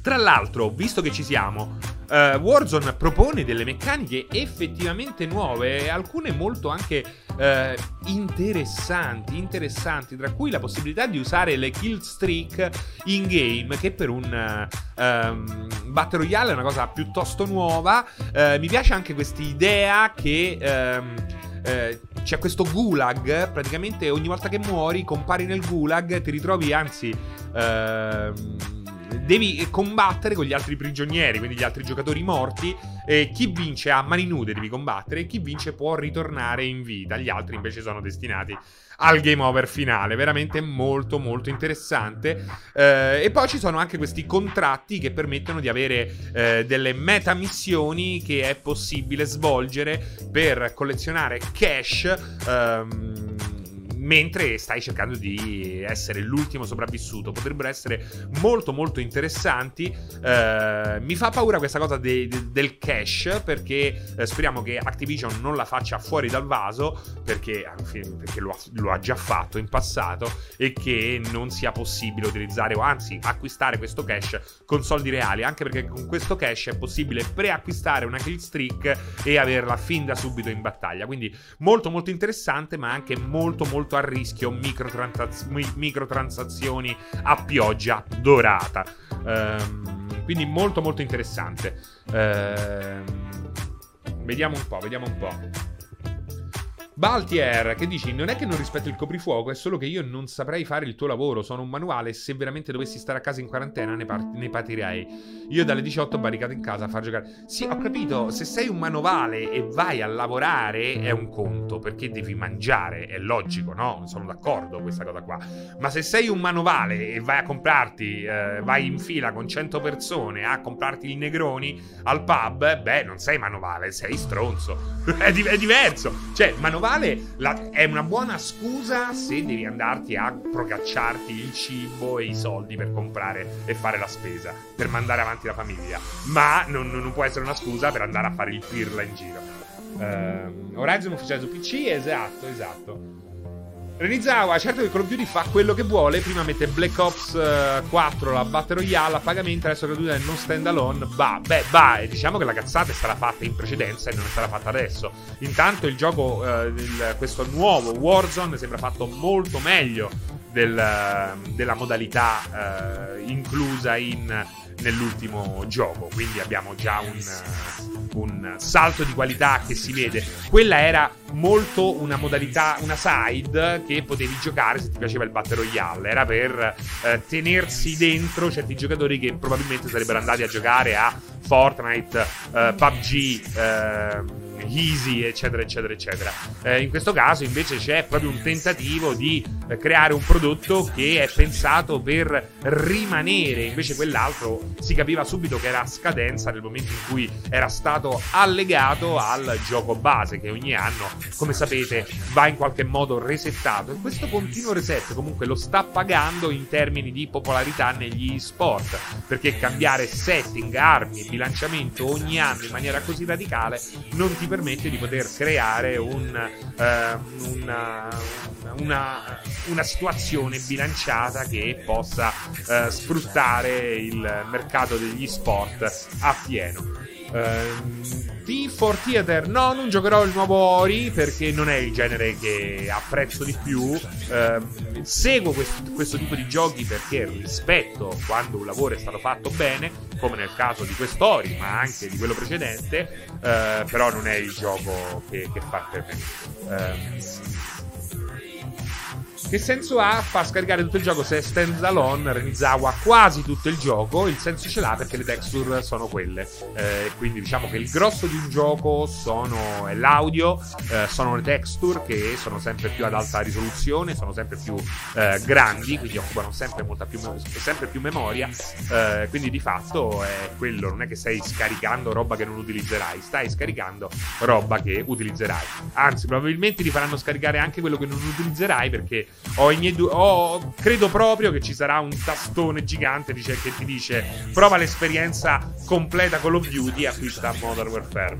Tra l'altro, visto che ci siamo, eh, Warzone propone delle meccaniche effettivamente nuove, alcune molto anche eh, interessanti, interessanti, tra cui la possibilità di usare le kill streak in game, che per un um, Battle Royale è una cosa piuttosto nuova. Eh, mi piace anche quest'idea che um, eh, c'è questo gulag, praticamente ogni volta che muori compari nel gulag, ti ritrovi, anzi uh, devi combattere con gli altri prigionieri, quindi gli altri giocatori morti, e chi vince a mani nude devi combattere, e chi vince può ritornare in vita, gli altri invece sono destinati al game over finale. Veramente molto molto interessante. eh, E poi ci sono anche questi contratti che permettono di avere eh, delle meta missioni che è possibile svolgere per collezionare cash ehm, mentre stai cercando di essere l'ultimo sopravvissuto. Potrebbero essere molto molto interessanti. eh, Mi fa paura questa cosa de- de- del cash, perché eh, speriamo che Activision non la faccia fuori dal vaso, Perché, perché lo, ha, lo ha già fatto in passato, e che non sia possibile utilizzare, o anzi acquistare questo cash con soldi reali, anche perché con questo cash è possibile preacquistare una kill streak e averla fin da subito in battaglia. Quindi molto molto interessante, ma anche molto molto a rischio microtransaz- microtransazioni a pioggia dorata. Ehm, quindi molto molto interessante. Ehm, vediamo un po', vediamo un po'. Baltier, che dici? Non è che non rispetto il coprifuoco, è solo che io non saprei fare il tuo lavoro, sono un manuale e se veramente dovessi stare a casa in quarantena ne, par- ne patirei. Io dalle diciotto barricato in casa a far giocare. Sì, ho capito, se sei un manovale e vai a lavorare è un conto, perché devi mangiare, è logico, no? Sono d'accordo con questa cosa qua. Ma se sei un manovale e vai a comprarti, eh, vai in fila con cento persone a comprarti i negroni al pub, beh, non sei manovale, sei stronzo. è, di- è diverso, cioè, manovale La, è una buona scusa se devi andarti a procacciarti il cibo e i soldi per comprare e fare la spesa, per mandare avanti la famiglia, ma non, non può essere una scusa per andare a fare il pirla in giro. uh, Horizon ufficiale su P C, esatto, esatto. Renizawa, certo che Call of Duty fa quello che vuole, prima mette Black Ops uh, quattro, la Battle Royale a pagamento, adesso Call of Duty è non stand alone, bah, beh, bah, e diciamo che la cazzata è stata fatta in precedenza e non è stata fatta adesso. Intanto il gioco, uh, il, questo nuovo Warzone sembra fatto molto meglio del, uh, della modalità uh, inclusa in... nell'ultimo gioco, quindi abbiamo già un, un salto di qualità che si vede. Quella era molto una modalità, una side che potevi giocare se ti piaceva il Battle Royale, era per eh, tenersi dentro certi giocatori che probabilmente sarebbero andati a giocare a Fortnite, eh, P U B G, eh, Easy, eccetera eccetera eccetera. Eh, in questo caso invece c'è proprio un tentativo di eh, creare un prodotto che è pensato per rimanere, invece quell'altro si capiva subito che era a scadenza nel momento in cui era stato allegato al gioco base, che ogni anno, come sapete, va in qualche modo resettato, e questo continuo reset comunque lo sta pagando in termini di popolarità negli e-sport, perché cambiare setting, armi, bilanciamento ogni anno in maniera così radicale non ti permette di poter creare un, uh, una, una, una situazione bilanciata che possa uh, sfruttare il mercato degli sport a pieno. Uh, T quattro Theater, no, non giocherò il nuovo Ori perché non è il genere che apprezzo di più. Uh, seguo questo, questo tipo di giochi perché rispetto quando un lavoro è stato fatto bene, come nel caso di quest'Ori, ma anche di quello precedente, eh, però non è il gioco che, che fa per me. Eh, che senso ha far scaricare tutto il gioco se è standalone? Renizawa, quasi tutto il gioco, il senso ce l'ha perché le texture sono quelle. Eh, quindi diciamo che il grosso di un gioco sono, è l'audio, eh, sono le texture che sono sempre più ad alta risoluzione, sono sempre più eh, grandi, quindi occupano sempre molta più, sempre più memoria. Eh, quindi di fatto è quello, non è che stai scaricando roba che non utilizzerai, stai scaricando roba che utilizzerai. Anzi, probabilmente ti faranno scaricare anche quello che non utilizzerai, perché Ho i miei du- ho, credo proprio che ci sarà un tastone gigante dice, che ti dice prova l'esperienza completa Call of Duty e acquista Modern Warfare.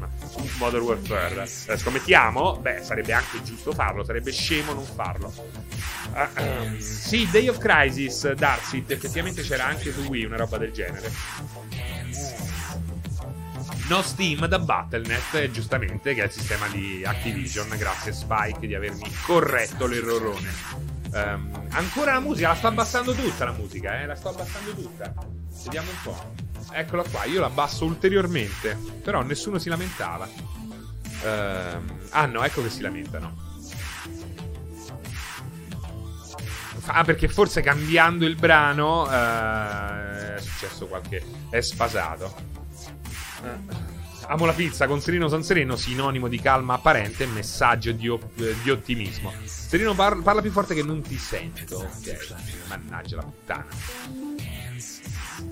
Modern Warfare eh, scommettiamo? Beh, sarebbe anche giusto farlo, sarebbe scemo non farlo. uh, um, Sì, Day of Crisis, Darcy, effettivamente c'era anche su Wii una roba del genere. No Steam da Battle punto net, giustamente, che è il sistema di Activision. Grazie Spike di avermi corretto l'errorone. Um, ancora la musica, la sto abbassando tutta la musica, eh? La sto abbassando tutta. Vediamo un po'. Eccola qua, io la abbasso ulteriormente, però nessuno si lamentava. Um, ah no, ecco che si lamentano. Ah, perché forse cambiando il brano uh, è successo qualche... è sfasato. uh. Amo la pizza con Serino San Sereno, sinonimo di calma apparente, messaggio di, op- di ottimismo. Serino par- parla più forte che non ti sento. Ok, mannaggia la puttana.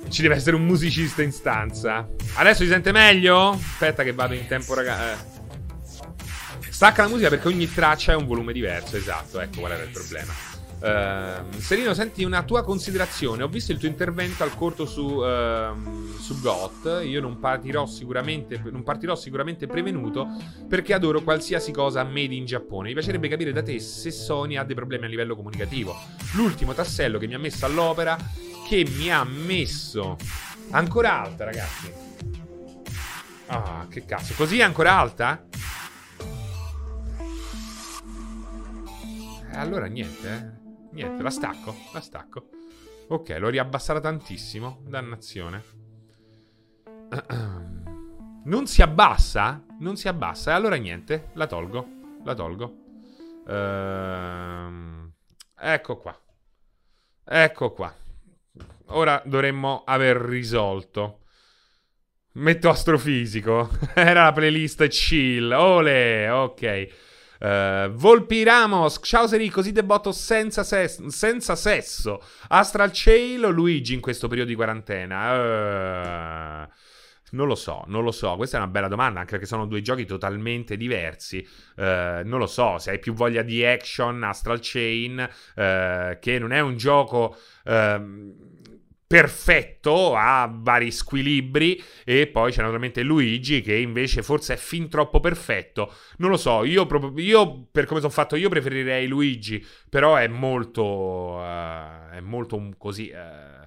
Ci deve essere un musicista in stanza. Adesso si sente meglio? Aspetta che vado in tempo, raga... Eh. Stacca la musica perché ogni traccia è un volume diverso. Esatto, ecco qual era il problema. Uh, Serino, senti, una tua considerazione. Ho visto il tuo intervento al corto su, uh, su G O T. Io non partirò sicuramente non partirò sicuramente prevenuto, perché adoro qualsiasi cosa made in Giappone. Mi piacerebbe capire da te se Sony ha dei problemi a livello comunicativo. L'ultimo tassello che mi ha messo all'opera, che mi ha messo ancora alta, ragazzi. Ah, che cazzo, così è ancora alta? Allora niente, eh. Niente, la stacco, la stacco. Ok, l'ho riabbassata tantissimo. Dannazione. Non si abbassa? Non si abbassa, allora niente, la tolgo, la tolgo. Ehm, ecco qua. Ecco qua. Ora dovremmo aver risolto. Metto astrofisico. Era la playlist chill. Ole, ok. Uh, Volpi Ramos, ciao Seri, così debotto senza, ses- senza sesso. Astral Chain o Luigi in questo periodo di quarantena? Uh, non lo so, non lo so. Questa è una bella domanda, anche perché sono due giochi totalmente diversi. Uh, non lo so, se hai più voglia di action, Astral Chain, uh, che non è un gioco... Uh, perfetto, ha vari squilibri, e poi c'è naturalmente Luigi che invece forse è fin troppo perfetto. Non lo so, io, pro- io per come sono fatto io preferirei Luigi, però è molto uh, è molto così uh,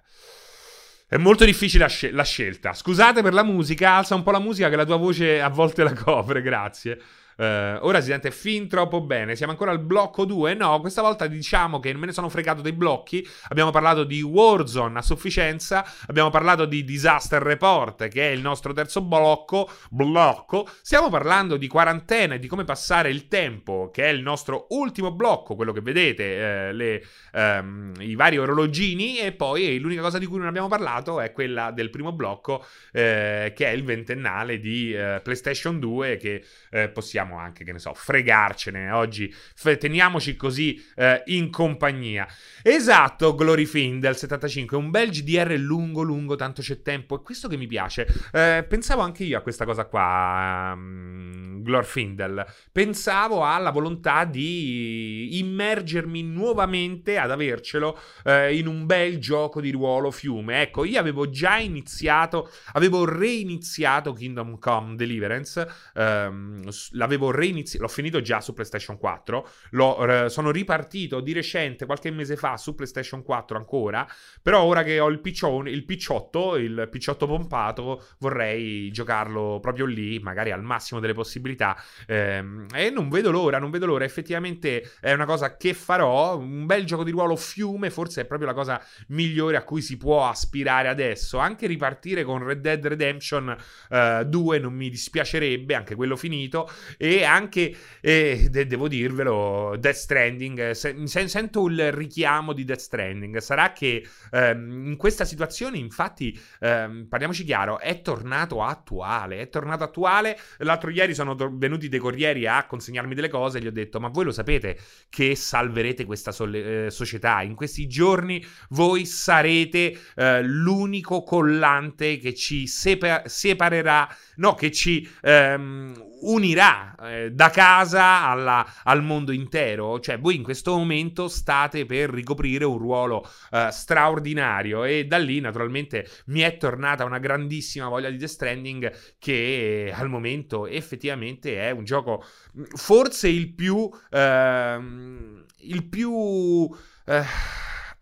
è molto difficile la, scel- la scelta. Scusate per la musica, alza un po' la musica che la tua voce a volte la copre, grazie. Uh, ora si sente fin troppo bene. Siamo ancora al blocco due? No, questa volta diciamo che non me ne sono fregato dei blocchi. Abbiamo parlato di Warzone a sufficienza. Abbiamo parlato di Disaster Report, che è il nostro terzo blocco. Blocco. Stiamo parlando di quarantena e di come passare il tempo, che è il nostro ultimo blocco, quello che vedete, eh, le, ehm, i vari orologini. E poi l'unica cosa di cui non abbiamo parlato è quella del primo blocco, eh, che è il ventennale di eh, PlayStation due, che eh, possiamo anche, che ne so, fregarcene oggi, f- teniamoci così eh, in compagnia. Esatto, Gloryfin del settantacinque, un bel G D R lungo lungo, tanto c'è tempo, è questo che mi piace. Eh, pensavo anche io a questa cosa qua, um, Glorfindel, pensavo alla volontà di immergermi nuovamente, ad avercelo eh, in un bel gioco di ruolo fiume. Ecco, io avevo già iniziato, avevo reiniziato Kingdom Come Deliverance, ehm, l'avevo L'ho finito già su PlayStation quattro. L'ho, sono ripartito di recente, qualche mese fa, su PlayStation quattro ancora. Però ora che ho il piccione, il picciotto, il picciotto pompato, vorrei giocarlo proprio lì, magari al massimo delle possibilità. Ehm, e non vedo l'ora, non vedo l'ora. Effettivamente è una cosa che farò. Un bel gioco di ruolo fiume, forse è proprio la cosa migliore a cui si può aspirare adesso. Anche ripartire con Red Dead Redemption eh, due non mi dispiacerebbe, anche quello finito. E anche, eh, de- devo dirvelo, Death Stranding, se- se- sento il richiamo di Death Stranding. Sarà che ehm, in questa situazione, infatti, ehm, parliamoci chiaro, è tornato attuale, è tornato attuale. L'altro ieri sono to- venuti dei corrieri a consegnarmi delle cose e gli ho detto, ma voi lo sapete che salverete questa solle- eh, società? In questi giorni voi sarete eh, l'unico collante che ci sepa- separerà, no, che ci ehm, unirà da casa alla, al mondo intero. Cioè voi in questo momento state per ricoprire un ruolo uh, straordinario, e da lì naturalmente mi è tornata una grandissima voglia di Death Stranding, che al momento effettivamente è un gioco forse il più uh, il più uh,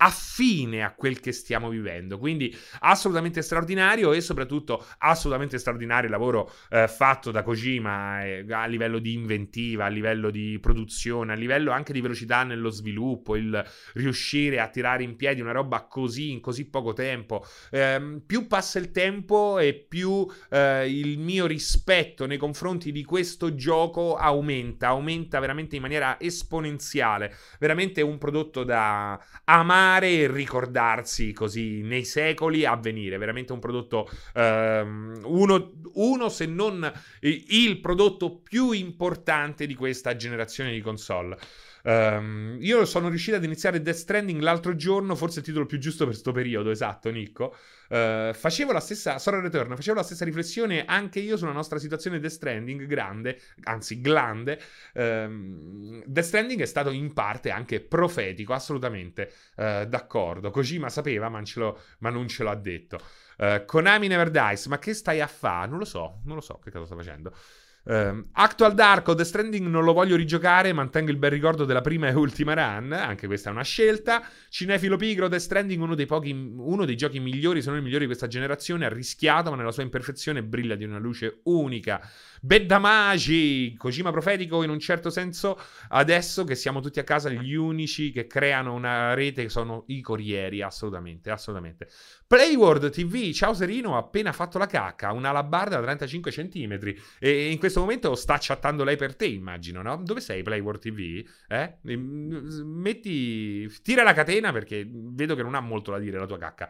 affine a quel che stiamo vivendo. Quindi assolutamente straordinario, e soprattutto assolutamente straordinario il lavoro eh, fatto da Kojima eh, a livello di inventiva, a livello di produzione, a livello anche di velocità nello sviluppo, il riuscire a tirare in piedi una roba così in così poco tempo. Eh, più passa il tempo e più eh, il mio rispetto nei confronti di questo gioco aumenta, aumenta veramente in maniera esponenziale. Veramente un prodotto da amare e ricordarsi così nei secoli a venire. Veramente un prodotto ehm, uno, uno se non il prodotto più importante di questa generazione di console. Um, io sono riuscito ad iniziare Death Stranding l'altro giorno, forse il titolo più giusto per sto periodo, esatto Nico. Uh, facevo la stessa, Sora Return, facevo la stessa riflessione anche io sulla nostra situazione Death Stranding, grande, anzi glande. Uh, Death Stranding è stato in parte anche profetico, assolutamente uh, d'accordo. Kojima sapeva, ma non ce lo, ma non ce l'ha detto. Uh, Konami Never Dies, ma che stai a fa? Non lo so, non lo so che cosa sta facendo. Um, Actual Dark o Death Stranding non lo voglio rigiocare, mantengo il bel ricordo della prima e ultima run, anche questa è una scelta. Cinefilo pigro, Death Stranding uno dei pochi, uno dei giochi migliori, se non il migliore di questa generazione, arrischiato ma nella sua imperfezione brilla di una luce unica. Beddamaci, Kojima profetico in un certo senso, adesso che siamo tutti a casa gli unici che creano una rete sono i corrieri, assolutamente, assolutamente. Playworld T V, ciao Serino, ho appena fatto la cacca, un'alabarda da trentacinque centimetri e in questo In questo momento sta chattando lei per te, immagino, no? Dove sei, Playworld T V? Eh? Metti... Tira la catena perché vedo che non ha molto da dire la tua cacca.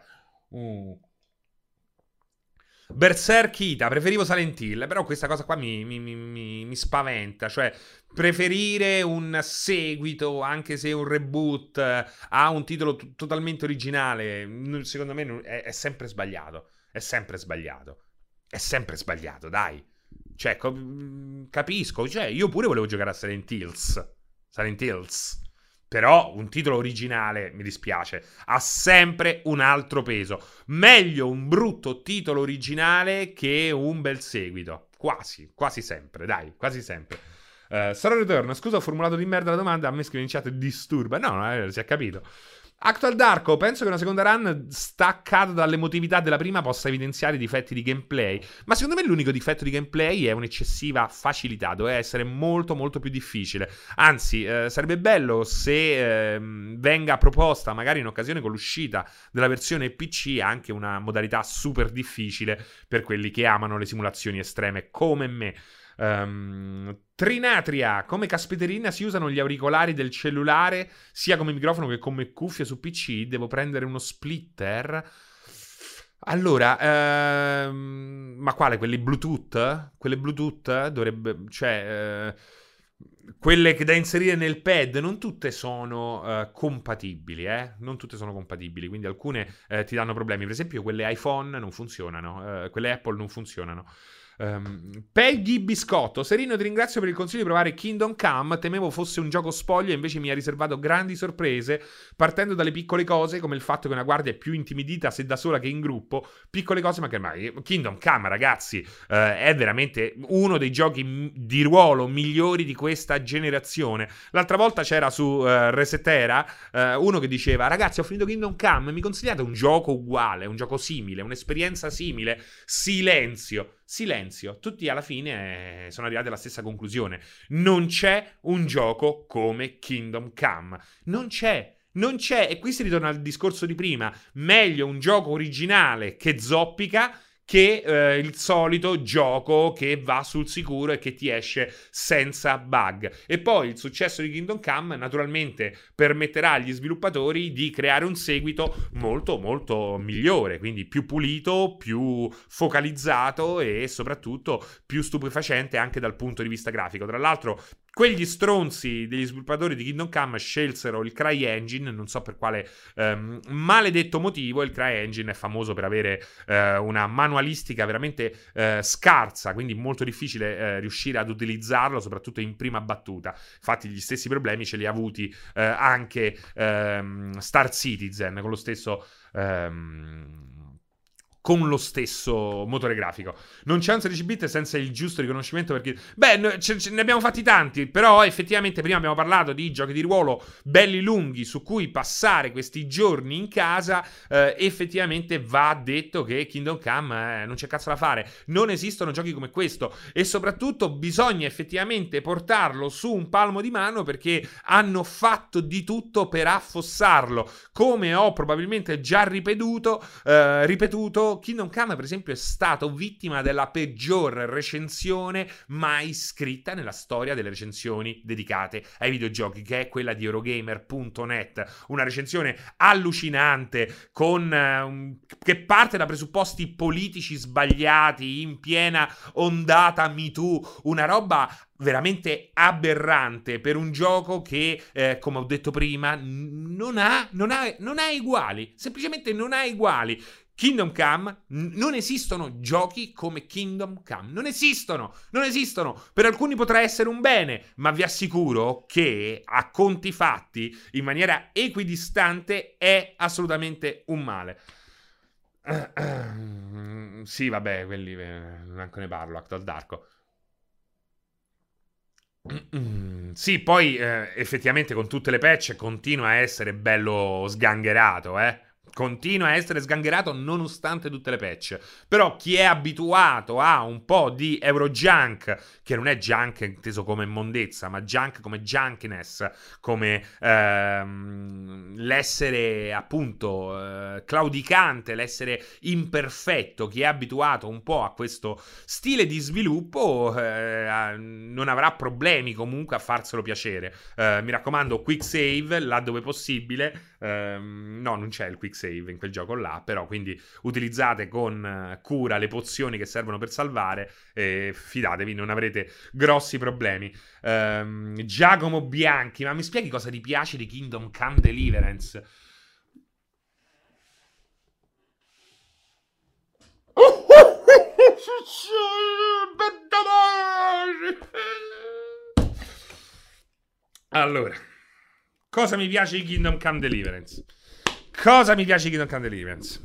Mm. Berserk Ita, preferivo Silent Hill, però questa cosa qua mi, mi, mi, mi spaventa, cioè preferire un seguito, anche se un reboot, a un titolo t- totalmente originale, secondo me è, è sempre sbagliato, è sempre sbagliato, è sempre sbagliato, dai. Cioè, capisco, cioè, io pure volevo giocare a Silent Hills, Silent Hills, però un titolo originale, mi dispiace, ha sempre un altro peso. Meglio un brutto titolo originale che un bel seguito, quasi, quasi sempre, dai, quasi sempre. Uh, Sarò ritorno, scusa, ho formulato di merda la domanda, a me scrive in chat disturba, no, no, si è capito. Actual Darko, penso che una seconda run staccata dall'emotività della prima possa evidenziare i difetti di gameplay, ma secondo me l'unico difetto di gameplay è un'eccessiva facilità, doveva essere molto molto più difficile, anzi eh, sarebbe bello se eh, venga proposta magari in occasione con l'uscita della versione P C anche una modalità super difficile per quelli che amano le simulazioni estreme come me. Um, Trinatria, come caspiterina si usano gli auricolari del cellulare sia come microfono che come cuffie su P C, devo prendere uno splitter? Allora ehm, ma quale? Quelli Bluetooth? Quelle Bluetooth dovrebbe, cioè eh, quelle che da inserire nel pad, non tutte sono eh, compatibili, eh? Non tutte sono compatibili, quindi alcune eh, ti danno problemi, per esempio quelle iPhone non funzionano, eh, quelle Apple non funzionano. Um, Peggy Biscotto, Serino ti ringrazio per il consiglio di provare Kingdom Come, temevo fosse un gioco spoglio e invece mi ha riservato grandi sorprese partendo dalle piccole cose come il fatto che una guardia è più intimidita se da sola che in gruppo, piccole cose ma che mai. Kingdom Come ragazzi uh, è veramente uno dei giochi di ruolo migliori di questa generazione. L'altra volta c'era su uh, Resetera uh, uno che diceva ragazzi ho finito Kingdom Come, mi consigliate un gioco uguale, un gioco simile, un'esperienza simile? Silenzio Silenzio, tutti alla fine sono arrivati alla stessa conclusione. Non c'è un gioco come Kingdom Come. Non c'è, non c'è. E qui si ritorna al discorso di prima. Meglio un gioco originale che zoppica che eh, il solito gioco che va sul sicuro e che ti esce senza bug. E poi il successo di Kingdom Come naturalmente permetterà agli sviluppatori di creare un seguito molto molto migliore, quindi più pulito, più focalizzato e soprattutto più stupefacente anche dal punto di vista grafico. Tra l'altro quegli stronzi degli sviluppatori di Kingdom Come scelsero il CryEngine, non so per quale ehm, maledetto motivo. Il CryEngine è famoso per avere eh, una manualistica veramente eh, scarsa, quindi molto difficile eh, riuscire ad utilizzarlo, soprattutto in prima battuta. Infatti gli stessi problemi ce li ha avuti eh, anche ehm, Star Citizen, con lo stesso... Ehm, con lo stesso motore grafico. Non c'è un sedici bit senza il giusto riconoscimento perché... Beh, ne abbiamo fatti tanti, però effettivamente prima abbiamo parlato di giochi di ruolo belli lunghi su cui passare questi giorni in casa. eh, Effettivamente va detto che Kingdom Come eh, non c'è cazzo da fare. Non esistono giochi come questo. E soprattutto bisogna effettivamente portarlo su un palmo di mano, perché hanno fatto di tutto per affossarlo. Come ho probabilmente già ripetuto, eh, ripetuto Kingdom Come per esempio è stato vittima della peggior recensione mai scritta nella storia delle recensioni dedicate ai videogiochi, che è quella di Eurogamer punto net, una recensione allucinante con, eh, che parte da presupposti politici sbagliati in piena ondata Me Too, una roba veramente aberrante per un gioco che, eh, come ho detto prima, non ha, non ha, non ha uguali, semplicemente non ha uguali. Kingdom Come, non esistono giochi come Kingdom Come, non esistono, non esistono, per alcuni potrà essere un bene, ma vi assicuro che a conti fatti in maniera equidistante è assolutamente un male. Sì vabbè, quelli neanche ne parlo, Act of Darko. Mm-mm. Sì, poi eh, effettivamente con tutte le patch continua a essere bello sgangherato, eh continua a essere sgangherato nonostante tutte le patch. Però chi è abituato a un po' di Eurojunk, che non è junk inteso come mondezza, ma junk come junkiness, come ehm, l'essere appunto eh, claudicante, l'essere imperfetto, chi è abituato un po' a questo stile di sviluppo eh, non avrà problemi comunque a farselo piacere. Eh, mi raccomando, quick save laddove possibile. Eh, no, non c'è il quick save save in quel gioco là, però quindi utilizzate con cura le pozioni che servono per salvare e fidatevi, non avrete grossi problemi. ehm, Giacomo Bianchi, ma mi spieghi cosa ti piace di Kingdom Come Deliverance? Allora, cosa mi piace di Kingdom Come Deliverance? Cosa mi piace di Kingdom Come Deliverance?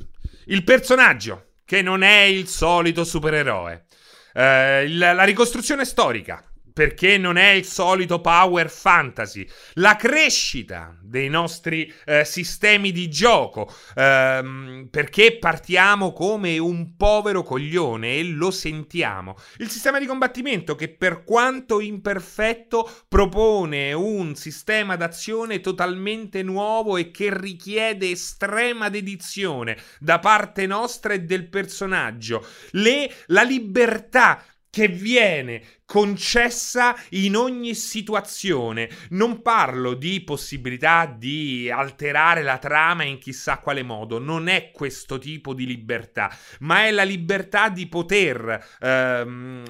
Il personaggio, che non è il solito supereroe. Eh, la, la ricostruzione storica, perché non è il solito power fantasy. La crescita dei nostri eh, sistemi di gioco, ehm, perché partiamo come un povero coglione e lo sentiamo. Il sistema di combattimento, che per quanto imperfetto propone un sistema d'azione totalmente nuovo e che richiede estrema dedizione da parte nostra e del personaggio. Le, la libertà che viene concessa in ogni situazione. Non parlo di possibilità di alterare la trama in chissà quale modo, non è questo tipo di libertà, ma è la libertà di poter ehm,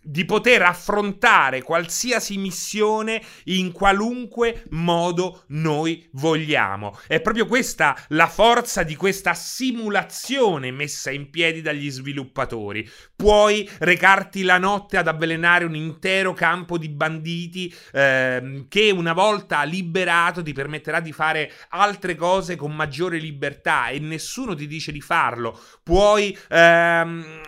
di poter affrontare qualsiasi missione in qualunque modo noi vogliamo. È proprio questa la forza di questa simulazione messa in piedi dagli sviluppatori. Puoi recarti la notte ad avvelenare un intero campo di banditi ehm, che una volta liberato ti permetterà di fare altre cose con maggiore libertà e nessuno ti dice di farlo. Puoi... Ehm,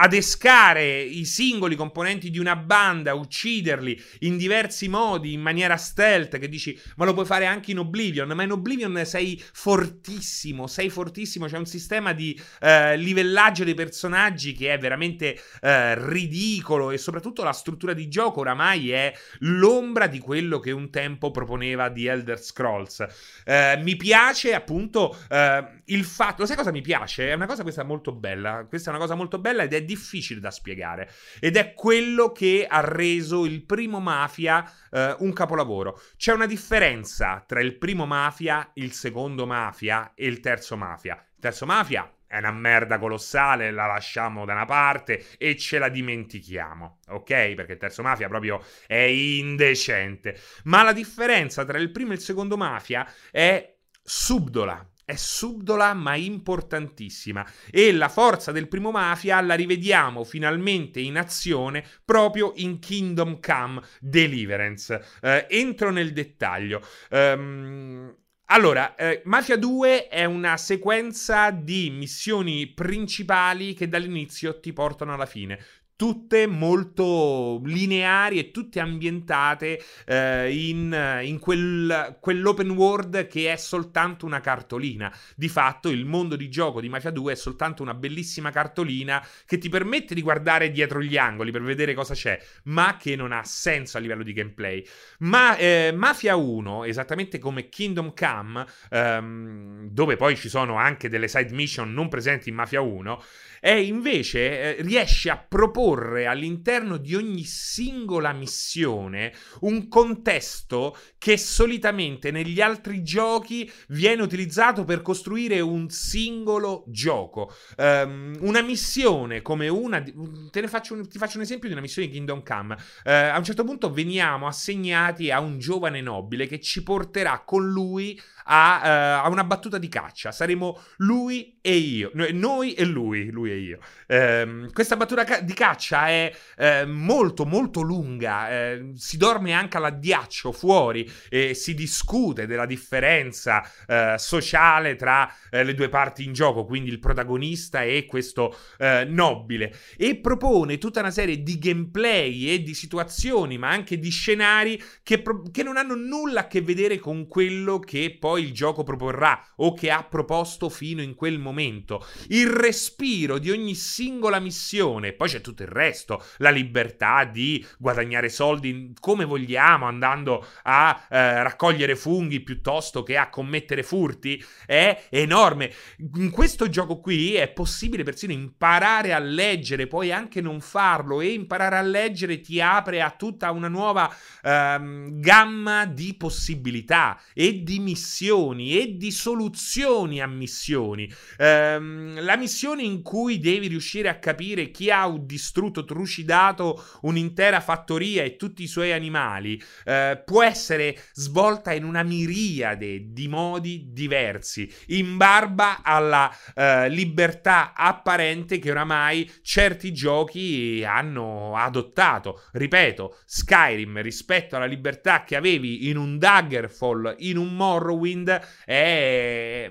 adescare i singoli componenti di una banda, ucciderli in diversi modi, in maniera stealth, che dici, ma lo puoi fare anche in Oblivion, ma in Oblivion sei fortissimo, sei fortissimo, c'è un sistema di eh, livellaggio dei personaggi che è veramente eh, ridicolo, e soprattutto la struttura di gioco oramai è l'ombra di quello che un tempo proponeva di Elder Scrolls. Eh, mi piace appunto eh, il fatto, sai cosa mi piace? È una cosa questa molto bella, questa è una cosa molto bella ed è difficile da spiegare, ed è quello che ha reso il primo Mafia eh, un capolavoro. C'è una differenza tra il primo Mafia, il secondo Mafia e il terzo Mafia. Il terzo Mafia è una merda colossale, la lasciamo da una parte e ce la dimentichiamo, ok? Perché il terzo Mafia proprio è indecente. Ma la differenza tra il primo e il secondo Mafia è subdola. È subdola ma importantissima, e la forza del primo Mafia la rivediamo finalmente in azione proprio in Kingdom Come Deliverance. Eh, entro nel dettaglio. Ehm... Allora, eh, Mafia due è una sequenza di missioni principali che dall'inizio ti portano alla fine. Tutte molto lineari e tutte ambientate eh, in, in quel, quell'open world che è soltanto una cartolina. Di fatto il mondo di gioco di Mafia due è soltanto una bellissima cartolina che ti permette di guardare dietro gli angoli per vedere cosa c'è, ma che non ha senso a livello di gameplay. Ma eh, Mafia uno, esattamente come Kingdom Come, ehm, dove poi ci sono anche delle side mission non presenti in Mafia uno, e invece eh, riesce a proporre all'interno di ogni singola missione un contesto che solitamente negli altri giochi viene utilizzato per costruire un singolo gioco. Um, una missione come una... Te ne faccio un, ti faccio un esempio di una missione di Kingdom Come. Uh, a un certo punto veniamo assegnati a un giovane nobile che ci porterà con lui a, uh, a una battuta di caccia. Saremo lui e io. Noi e lui. Lui, lui e io. Eh, questa battuta ca- di caccia è eh, molto molto lunga, eh, si dorme anche all'addiaccio fuori e si discute della differenza eh, sociale tra eh, le due parti in gioco, quindi il protagonista e questo eh, nobile, e propone tutta una serie di gameplay e di situazioni, ma anche di scenari che, pro- che non hanno nulla a che vedere con quello che poi il gioco proporrà o che ha proposto fino in quel momento. Il resp- di ogni singola missione, poi c'è tutto il resto, la libertà di guadagnare soldi come vogliamo andando a eh, raccogliere funghi piuttosto che a commettere furti, è enorme. In questo gioco qui è possibile persino imparare a leggere, poi anche non farlo, e imparare a leggere ti apre a tutta una nuova ehm, gamma di possibilità e di missioni e di soluzioni a missioni. Ehm, la missione in cui devi riuscire a capire chi ha distrutto, trucidato un'intera fattoria e tutti i suoi animali, eh, può essere svolta in una miriade di modi diversi, in barba alla eh, libertà apparente che oramai certi giochi hanno adottato. Ripeto, Skyrim, rispetto alla libertà che avevi in un Daggerfall, in un Morrowind, è...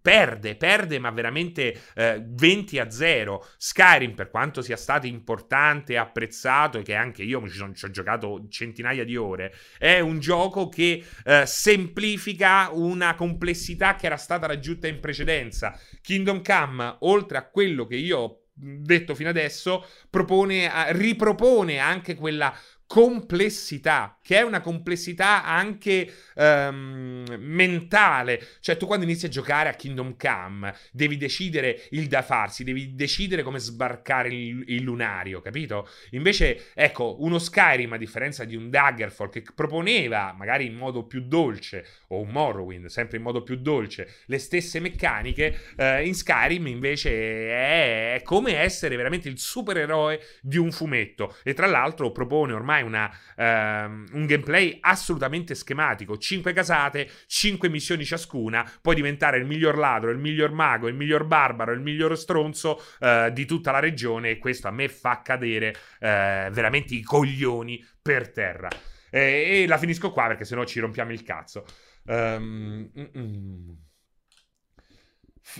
Perde, perde ma veramente eh, venti a zero. Skyrim, per quanto sia stato importante e apprezzato, e che anche io ci, sono, ci ho giocato centinaia di ore, è un gioco che eh, semplifica una complessità che era stata raggiunta in precedenza. Kingdom Come, oltre a quello che io ho detto fino adesso, propone, ripropone anche quella complessità, che è una complessità anche um, mentale. Cioè tu quando inizi a giocare a Kingdom Come devi decidere il da farsi, devi decidere come sbarcare il, il lunario, capito? Invece ecco, uno Skyrim, a differenza di un Daggerfall che proponeva magari in modo più dolce, o un Morrowind sempre in modo più dolce, le stesse meccaniche, eh, in Skyrim invece è, è come essere veramente il supereroe di un fumetto, e tra l'altro propone ormai Una, uh, un gameplay assolutamente schematico: cinque casate, cinque missioni ciascuna, puoi diventare il miglior ladro, il miglior mago, il miglior barbaro, il miglior stronzo uh, di tutta la regione, e questo a me fa cadere uh, veramente i coglioni per terra. E, e la finisco qua perché sennò ci rompiamo il cazzo. um, mm-mm.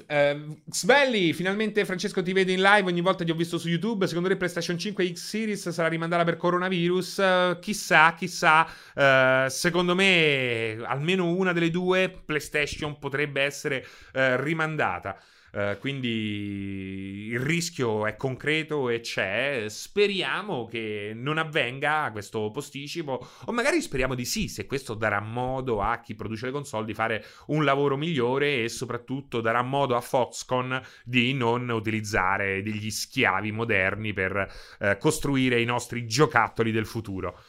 Uh, Svelli, finalmente Francesco ti vedo in live, ogni volta ti ho visto su YouTube. Secondo te PlayStation cinque X Series sarà rimandata per coronavirus? Uh, chissà, chissà. Uh, secondo me almeno una delle due PlayStation potrebbe essere uh, rimandata. Uh, quindi il rischio è concreto e c'è. Speriamo che non avvenga questo posticipo, o magari speriamo di sì, se questo darà modo a chi produce le console di fare un lavoro migliore, e soprattutto darà modo a Foxconn di non utilizzare degli schiavi moderni per uh, costruire i nostri giocattoli del futuro.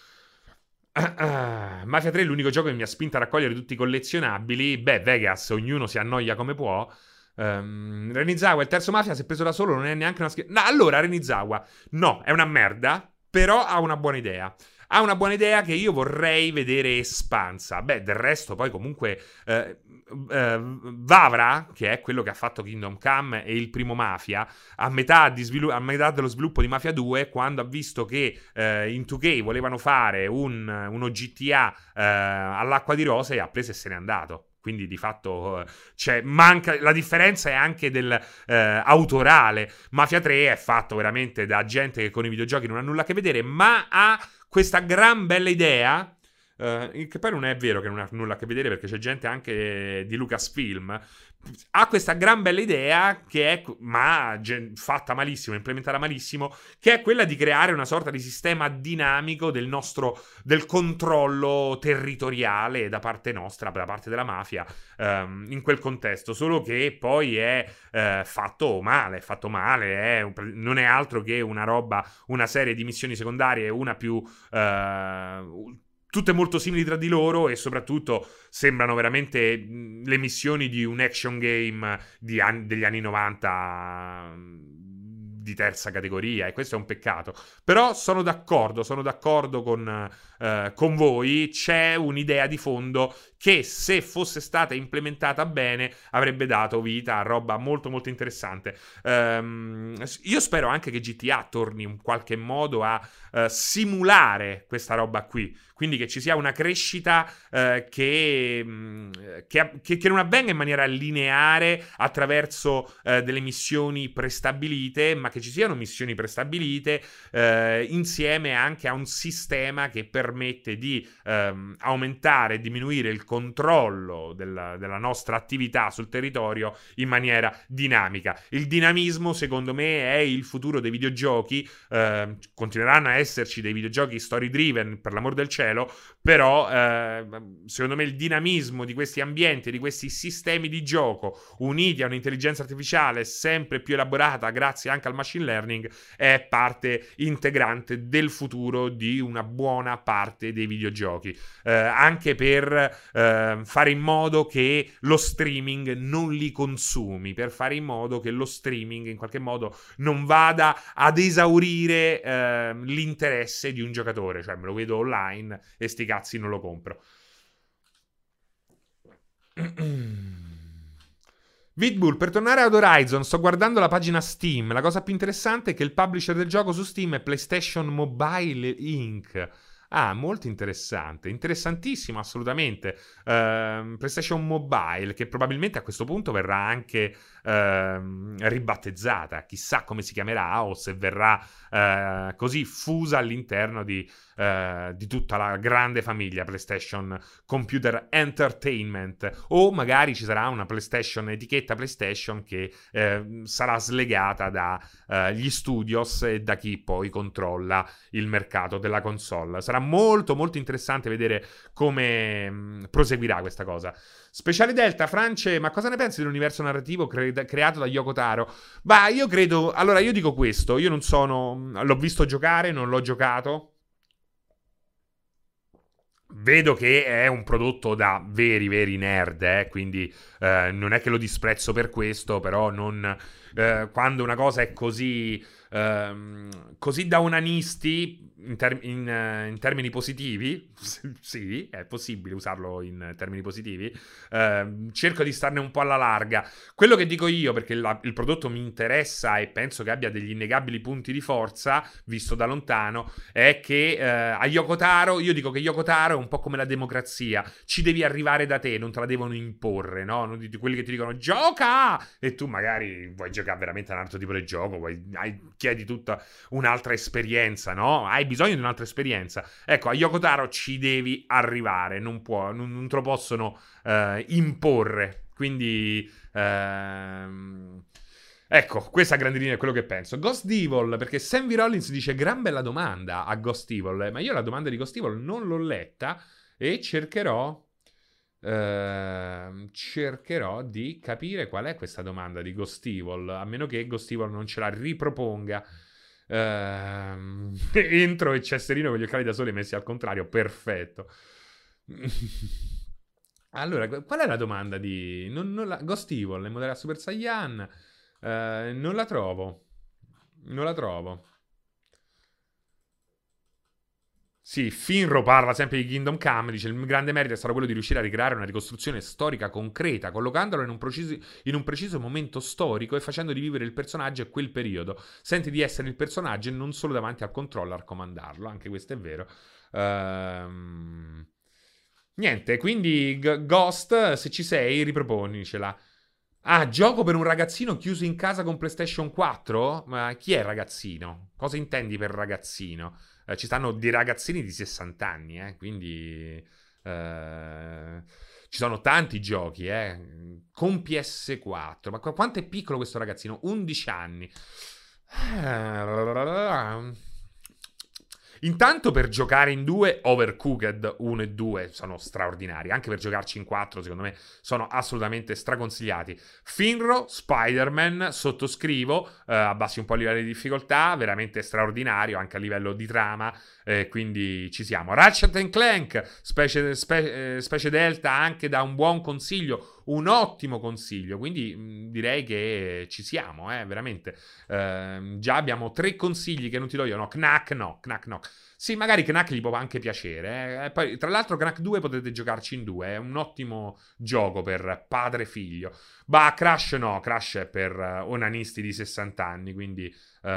Uh, uh, Mafia tre è l'unico gioco che mi ha spinto a raccogliere tutti i collezionabili. Beh, Vegas, ognuno si annoia come può. Um, Renizawa, il terzo Mafia, se preso da solo non è neanche una schifezza. No, allora Renizawa, no, è una merda, però ha una buona idea. Ha una buona idea che io vorrei vedere espansa. Beh, del resto poi comunque eh, eh, Vavra, che è quello che ha fatto Kingdom Come e il primo Mafia, a metà, di svilu- a metà dello sviluppo di Mafia due, quando ha visto che eh, in due K volevano fare un, uno G T A eh, all'acqua di rose, ha preso e se n'è andato. Quindi di fatto cioè, manca, la differenza è anche del eh, autorale. Mafia tre è fatto veramente da gente che con i videogiochi non ha nulla a che vedere, ma ha questa gran bella idea, eh, che poi non è vero che non ha nulla a che vedere, perché c'è gente anche di Lucasfilm, ha questa gran bella idea che è ma gen- fatta malissimo, implementata malissimo, che è quella di creare una sorta di sistema dinamico del nostro del controllo territoriale da parte nostra, da parte della mafia, ehm, in quel contesto, solo che poi è eh, fatto male, fatto male è, non è altro che una roba, una serie di missioni secondarie, una più eh, tutte molto simili tra di loro, e soprattutto sembrano veramente le missioni di un action game di anni, degli anni novanta di terza categoria, e questo è un peccato. Però sono d'accordo, sono d'accordo con, eh, con voi, c'è un'idea di fondo che se fosse stata implementata bene avrebbe dato vita a roba molto molto interessante. Um, io spero anche che G T A torni in qualche modo a uh, simulare questa roba qui, quindi che ci sia una crescita uh, che, um, che, che, che non avvenga in maniera lineare attraverso uh, delle missioni prestabilite, ma che ci siano missioni prestabilite uh, insieme anche a un sistema che permette di um, aumentare e diminuire il controllo della, della nostra attività sul territorio in maniera dinamica. Il dinamismo, secondo me, è il futuro dei videogiochi. Eh, continueranno a esserci dei videogiochi story driven, per l'amor del cielo, però eh, secondo me il dinamismo di questi ambienti, di questi sistemi di gioco uniti a un'intelligenza artificiale sempre più elaborata grazie anche al machine learning è parte integrante del futuro di una buona parte dei videogiochi, eh, anche per Uh, fare in modo che lo streaming non li consumi, per fare in modo che lo streaming in qualche modo non vada ad esaurire uh, l'interesse di un giocatore, cioè me lo vedo online e sti cazzi non lo compro. Vidbull, per tornare ad Horizon, sto guardando la pagina Steam, la cosa più interessante è che il publisher del gioco su Steam è PlayStation Mobile Incorporated. Ah, molto interessante, interessantissimo assolutamente. uh, PlayStation Mobile, che probabilmente a questo punto verrà anche uh, ribattezzata, chissà come si chiamerà o se verrà uh, così fusa all'interno di, uh, di tutta la grande famiglia PlayStation Computer Entertainment, o magari ci sarà una PlayStation etichetta PlayStation che uh, sarà slegata dagli uh, studios e da chi poi controlla il mercato della console. Sarà molto molto interessante vedere come mh, proseguirà questa cosa. Speciale Delta, France, ma cosa ne pensi dell'universo narrativo cre- creato da Yoko Taro? Bah, io credo, allora io dico questo, io non sono, l'ho visto giocare, non l'ho giocato, vedo che è un prodotto da veri veri nerd, eh? Quindi eh, non è che lo disprezzo per questo, però non, eh, quando una cosa è così Um, così da onanisti in, ter- in, uh, in termini positivi sì, è possibile usarlo in termini positivi, uh, cerco di starne un po' alla larga. Quello che dico io, perché la- il prodotto mi interessa e penso che abbia degli innegabili punti di forza visto da lontano, è che uh, a Yoko Taro, io dico che Yoko Taro è un po' come la democrazia, ci devi arrivare da te, non te la devono imporre, no? Di quelli che ti dicono gioca e tu magari vuoi giocare veramente a un altro tipo di gioco, vuoi, hai chiedi tutta un'altra esperienza, no? Hai bisogno di un'altra esperienza. Ecco, a Yoko Taro ci devi arrivare, non, può, non, non te lo possono eh, imporre. Quindi ehm... ecco, questa a grandi linee è quello che penso. Ghost Evil, perché Sam V. Rollins dice gran bella domanda a Ghost Evil, ma io la domanda di Ghost Evil non l'ho letta e cercherò Uh, cercherò di capire qual è questa domanda di Ghost Evil, a meno che Ghost Evil non ce la riproponga. Uh, entro e c'è Serino con gli occhiali da sole messi al contrario, perfetto. Allora, qual è la domanda di non, non la... Ghost Evil, il modello Super Saiyan? Uh, non la trovo, non la trovo. Sì, Finro parla sempre di Kingdom Come, dice il grande merito è stato quello di riuscire a ricreare una ricostruzione storica concreta, collocandolo in un, preciso, in un preciso momento storico e facendo rivivere il personaggio e quel periodo. Senti di essere il personaggio e non solo davanti al controller comandarlo, anche questo è vero. Ehm... Niente, quindi Ghost, se ci sei, riproponicela. Ah, gioco per un ragazzino chiuso in casa con PlayStation quattro? Ma chi è ragazzino? Cosa intendi per ragazzino? Eh, ci stanno dei ragazzini di sessanta anni, eh, quindi... Eh, ci sono tanti giochi, eh. Con P S quattro. Ma qu- quanto è piccolo questo ragazzino? undici anni. Ah, intanto per giocare in due, Overcooked uno e due sono straordinari. Anche per giocarci in quattro, secondo me, sono assolutamente straconsigliati. Finro, Spider-Man, sottoscrivo, eh, abbassi un po' il livello di difficoltà, veramente straordinario anche a livello di trama, eh, quindi ci siamo. Ratchet and Clank, specie, spe, eh, specie Delta, anche da un buon consiglio, un ottimo consiglio, quindi mh, direi che ci siamo, eh, veramente. Eh, già abbiamo tre consigli che non ti do io, no? Knack no, Knack no. Sì, magari Knack gli può anche piacere. Eh. Poi, tra l'altro, Knack due potete giocarci in due, è un ottimo gioco per padre e figlio. Bah, Crash no, Crash è per uh, onanisti di sessanta anni, quindi uh,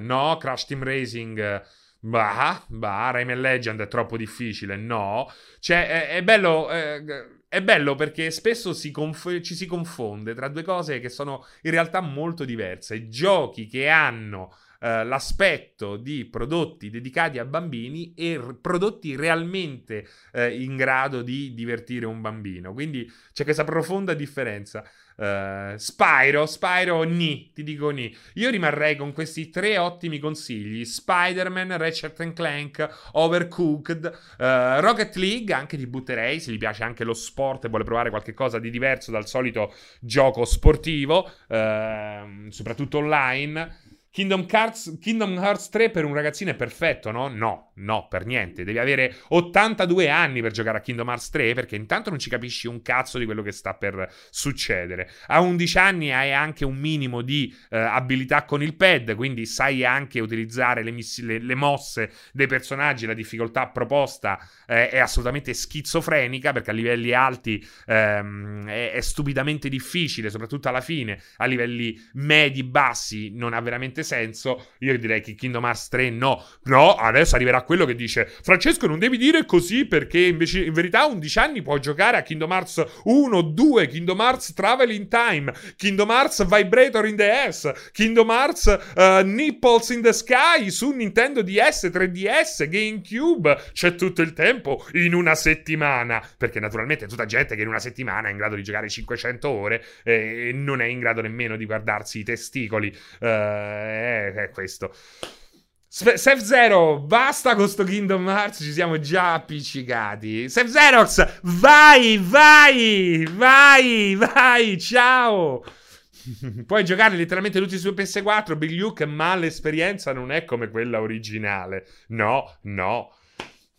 no. Crash Team Racing... Uh, Bah, bah, Rayman Legend è troppo difficile, no. Cioè, è, è bello, è, è bello perché spesso si conf- ci si confonde tra due cose che sono in realtà molto diverse. Giochi che hanno eh, l'aspetto di prodotti dedicati a bambini e r- prodotti realmente eh, in grado di divertire un bambino. Quindi c'è questa profonda differenza. Uh, Spyro, Spyro ni, ti dico ni. Io rimarrei con questi tre ottimi consigli: Spider-Man, Ratchet and Clank, Overcooked, uh, Rocket League, anche ti butterei se gli piace anche lo sport e vuole provare qualche cosa di diverso dal solito gioco sportivo, uh, soprattutto online. Kingdom Hearts, Kingdom Hearts tre per un ragazzino è perfetto, no? No, no, per niente. Devi avere ottantadue anni per giocare a Kingdom Hearts tre, perché intanto non ci capisci un cazzo di quello che sta per succedere. A undici anni hai anche un minimo di eh, abilità con il pad, quindi sai anche utilizzare le, miss- le, le mosse dei personaggi. La difficoltà proposta eh, è assolutamente schizofrenica, perché a livelli alti ehm, è, è stupidamente difficile, soprattutto alla fine. A livelli medi-bassi non ha veramente senso. Io direi che Kingdom Hearts tre no. No, adesso arriverà quello che dice: Francesco, non devi dire così, perché invece in verità a undici anni puoi giocare a Kingdom Hearts uno, due, Kingdom Hearts Travel in Time, Kingdom Hearts Vibrator in the S, Kingdom Hearts uh, Nipples in the Sky su Nintendo D S, tre D S, GameCube, c'è tutto il tempo in una settimana, perché naturalmente è tutta gente che in una settimana è in grado di giocare cinquecento ore e non è in grado nemmeno di guardarsi i testicoli. Uh, è, è questo. Sef Zero, basta con sto Kingdom Hearts, ci siamo già appiccicati. Sef Zerox, vai, vai, vai, vai, ciao. Puoi giocare letteralmente tutti su P S quattro, Big Luke, ma l'esperienza non è come quella originale. No, no.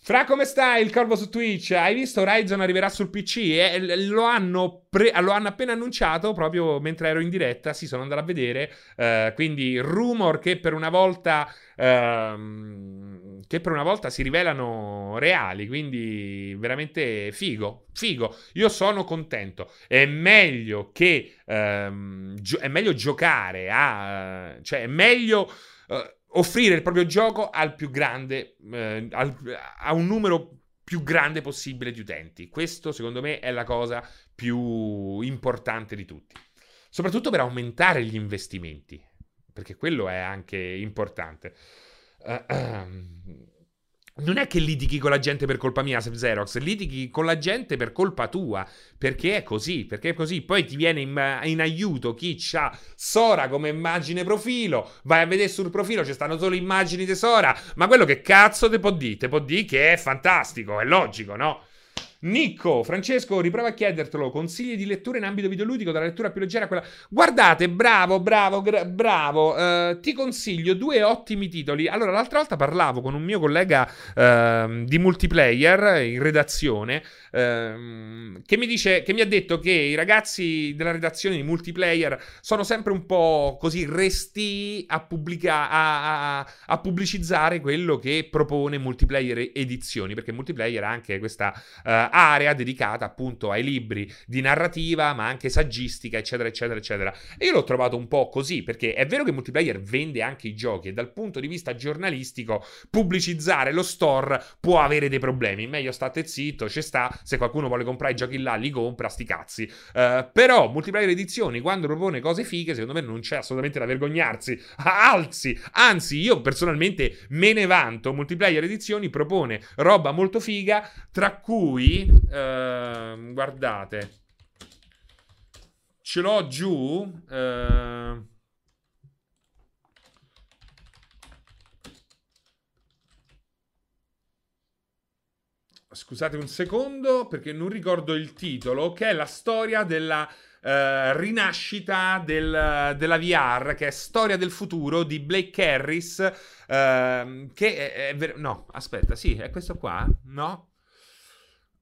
Fra, come stai? Il corvo su Twitch. Hai visto Horizon arriverà sul P C? Eh, lo, hanno pre- lo hanno appena annunciato proprio mentre ero in diretta. Sì, sono andato a vedere. Uh, quindi rumor che per una volta uh, che per una volta si rivelano reali. Quindi veramente figo, figo. Io sono contento. È meglio che uh, gio- è meglio giocare a uh, cioè è meglio uh, offrire il proprio gioco al più grande, eh, al, a un numero più grande possibile di utenti. Questo, secondo me, è la cosa più importante di tutti. Soprattutto per aumentare gli investimenti, perché quello è anche importante. Uh, uh, non è che litighi con la gente per colpa mia, Zerox, litighi con la gente per colpa tua, perché è così, perché è così. Poi ti viene in, in aiuto chi c'ha Sora come immagine profilo, vai a vedere sul profilo, ci stanno solo immagini di Sora, ma quello che cazzo te può dire? Te può dire che è fantastico, è logico, no? Nicco, Francesco, riprova a chiedertelo, consigli di lettura in ambito videoludico, dalla lettura più leggera a quella... Guardate, bravo, bravo, gra- bravo, eh, ti consiglio due ottimi titoli. Allora, l'altra volta parlavo con un mio collega eh, di multiplayer in redazione, eh, che mi dice, che mi ha detto che i ragazzi della redazione di multiplayer sono sempre un po' così restii a, pubblica- a, a, a pubblicizzare quello che propone Multiplayer Edizioni, perché Multiplayer ha anche questa... Eh, area dedicata appunto ai libri di narrativa, ma anche saggistica, eccetera, eccetera, eccetera. E io l'ho trovato un po' così, perché è vero che Multiplayer vende anche i giochi e dal punto di vista giornalistico pubblicizzare lo store può avere dei problemi. Meglio state zitto, ci sta, se qualcuno vuole comprare i giochi là, li compra, sti cazzi. Uh, però Multiplayer Edizioni, quando propone cose fighe, secondo me non c'è assolutamente da vergognarsi. Alzi, anzi, io personalmente me ne vanto. Multiplayer Edizioni propone roba molto figa, tra cui, uh, guardate, ce l'ho giù, uh, scusate un secondo perché non ricordo il titolo, che è la storia della Uh, rinascita del, della V R, che è Storia del futuro di Blake Harris, uh, che è, è ver- no, aspetta, sì, è questo qua, no?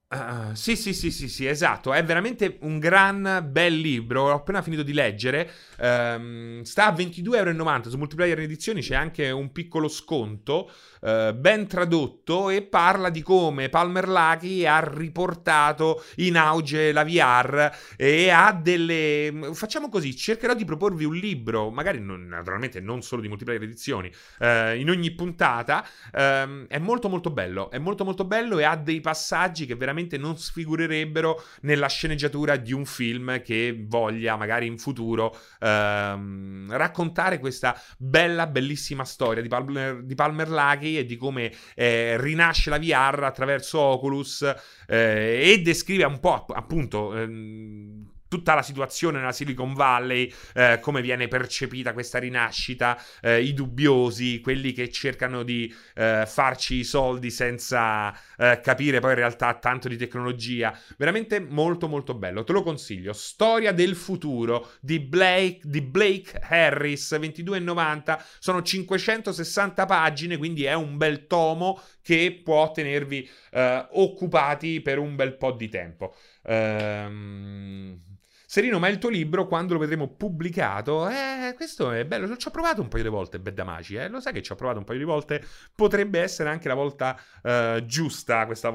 Uh, sì, sì, sì, sì, sì, esatto. È veramente un gran bel libro. L'ho appena finito di leggere. Um, sta a ventidue e novanta euro. Su Multiplayer Edizioni c'è anche un piccolo sconto. Uh, ben tradotto, e parla di come Palmer Luckey ha riportato in auge la V R. E ha delle. Facciamo così: cercherò di proporvi un libro, magari non, naturalmente non solo di Multiplayer Edizioni, uh, in ogni puntata. Um, è molto, molto bello. È molto, molto bello e ha dei passaggi che veramente non sfigurerebbero nella sceneggiatura di un film che voglia magari in futuro ehm, raccontare questa bella, bellissima storia di Palmer, di Palmer Luckey e di come eh, rinasce la V R attraverso Oculus, eh, e descrive un po' app- appunto ehm, tutta la situazione nella Silicon Valley, eh, come viene percepita questa rinascita, eh, i dubbiosi, quelli che cercano di eh, farci i soldi senza eh, capire poi in realtà tanto di tecnologia. Veramente molto molto bello, te lo consiglio. Storia del futuro di Blake, di Blake Harris, ventidue e novanta, sono cinquecentosessanta pagine, quindi è un bel tomo che può tenervi eh, occupati per un bel po' di tempo. Ehm... Serino, ma il tuo libro quando lo vedremo pubblicato? Eh, questo è bello, ci ho provato un paio di volte, Beddamaci, eh? Lo sai che ci ho provato un paio di volte, potrebbe essere anche la volta eh, giusta, questa,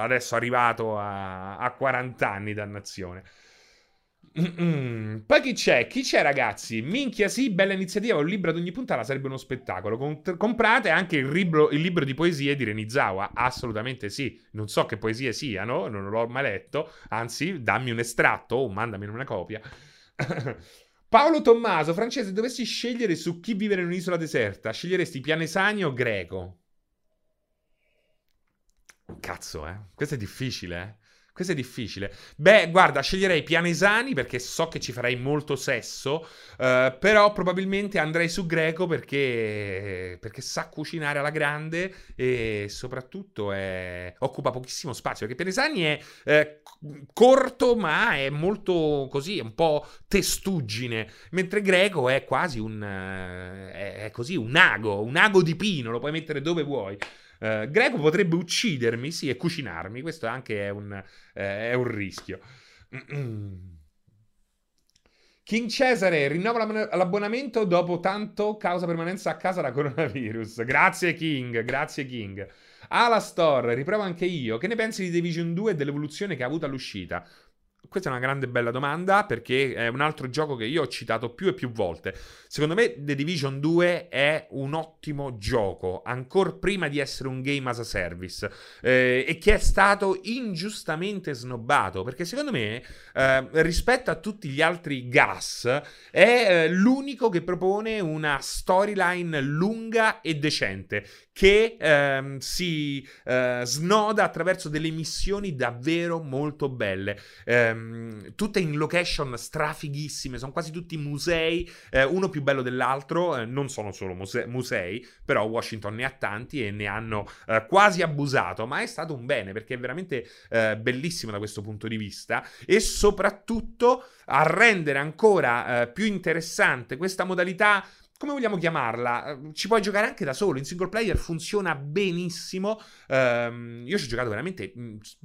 adesso arrivato a, a quaranta anni, dannazione. Mm-mm. Poi chi c'è? Chi c'è, ragazzi? Minchia, sì, bella iniziativa, un libro ad ogni puntata sarebbe uno spettacolo. Cont- comprate anche il libro, il libro di poesie di Renizawa, assolutamente sì. Non so che poesie siano, non l'ho mai letto, anzi dammi un estratto o mandami una copia. Paolo Tommaso, Francesco, se dovessi scegliere su chi vivere in un'isola deserta, sceglieresti pianesani o greco? Cazzo, eh, questo è difficile, eh. Questo è difficile. Beh, guarda, sceglierei pianesani perché so che ci farei molto sesso, eh, però probabilmente andrei su greco perché, perché sa cucinare alla grande e soprattutto è, occupa pochissimo spazio, perché pianesani è eh, corto ma è molto così, è un po' testuggine, mentre greco è quasi un, eh, è così, un ago, un ago di pino, lo puoi mettere dove vuoi. Uh, greco potrebbe uccidermi, sì, e cucinarmi. Questo anche è un, eh, è un rischio. Mm-mm. King Cesare, rinnova l'abbonamento dopo tanto, causa permanenza a casa da coronavirus. Grazie King, grazie King. Alastor, riprovo anche io. Che ne pensi di Division due e dell'evoluzione che ha avuto all'uscita? Questa è una grande bella domanda, perché è un altro gioco che io ho citato più e più volte. Secondo me The Division due è un ottimo gioco, ancora prima di essere un game as a service, eh, e che è stato ingiustamente snobbato, perché secondo me, eh, rispetto a tutti gli altri gas, è eh, l'unico che propone una storyline lunga e decente, che eh, si eh, snoda attraverso delle missioni davvero molto belle, eh, tutte in location strafighissime, sono quasi tutti musei, eh, uno più bello dell'altro, eh, non sono solo muse- musei, però Washington ne ha tanti e ne hanno eh, quasi abusato, ma è stato un bene perché è veramente eh, bellissimo da questo punto di vista, e soprattutto a rendere ancora eh, più interessante questa modalità come vogliamo chiamarla, ci puoi giocare anche da solo, in single player funziona benissimo. Ehm, io ci ho giocato veramente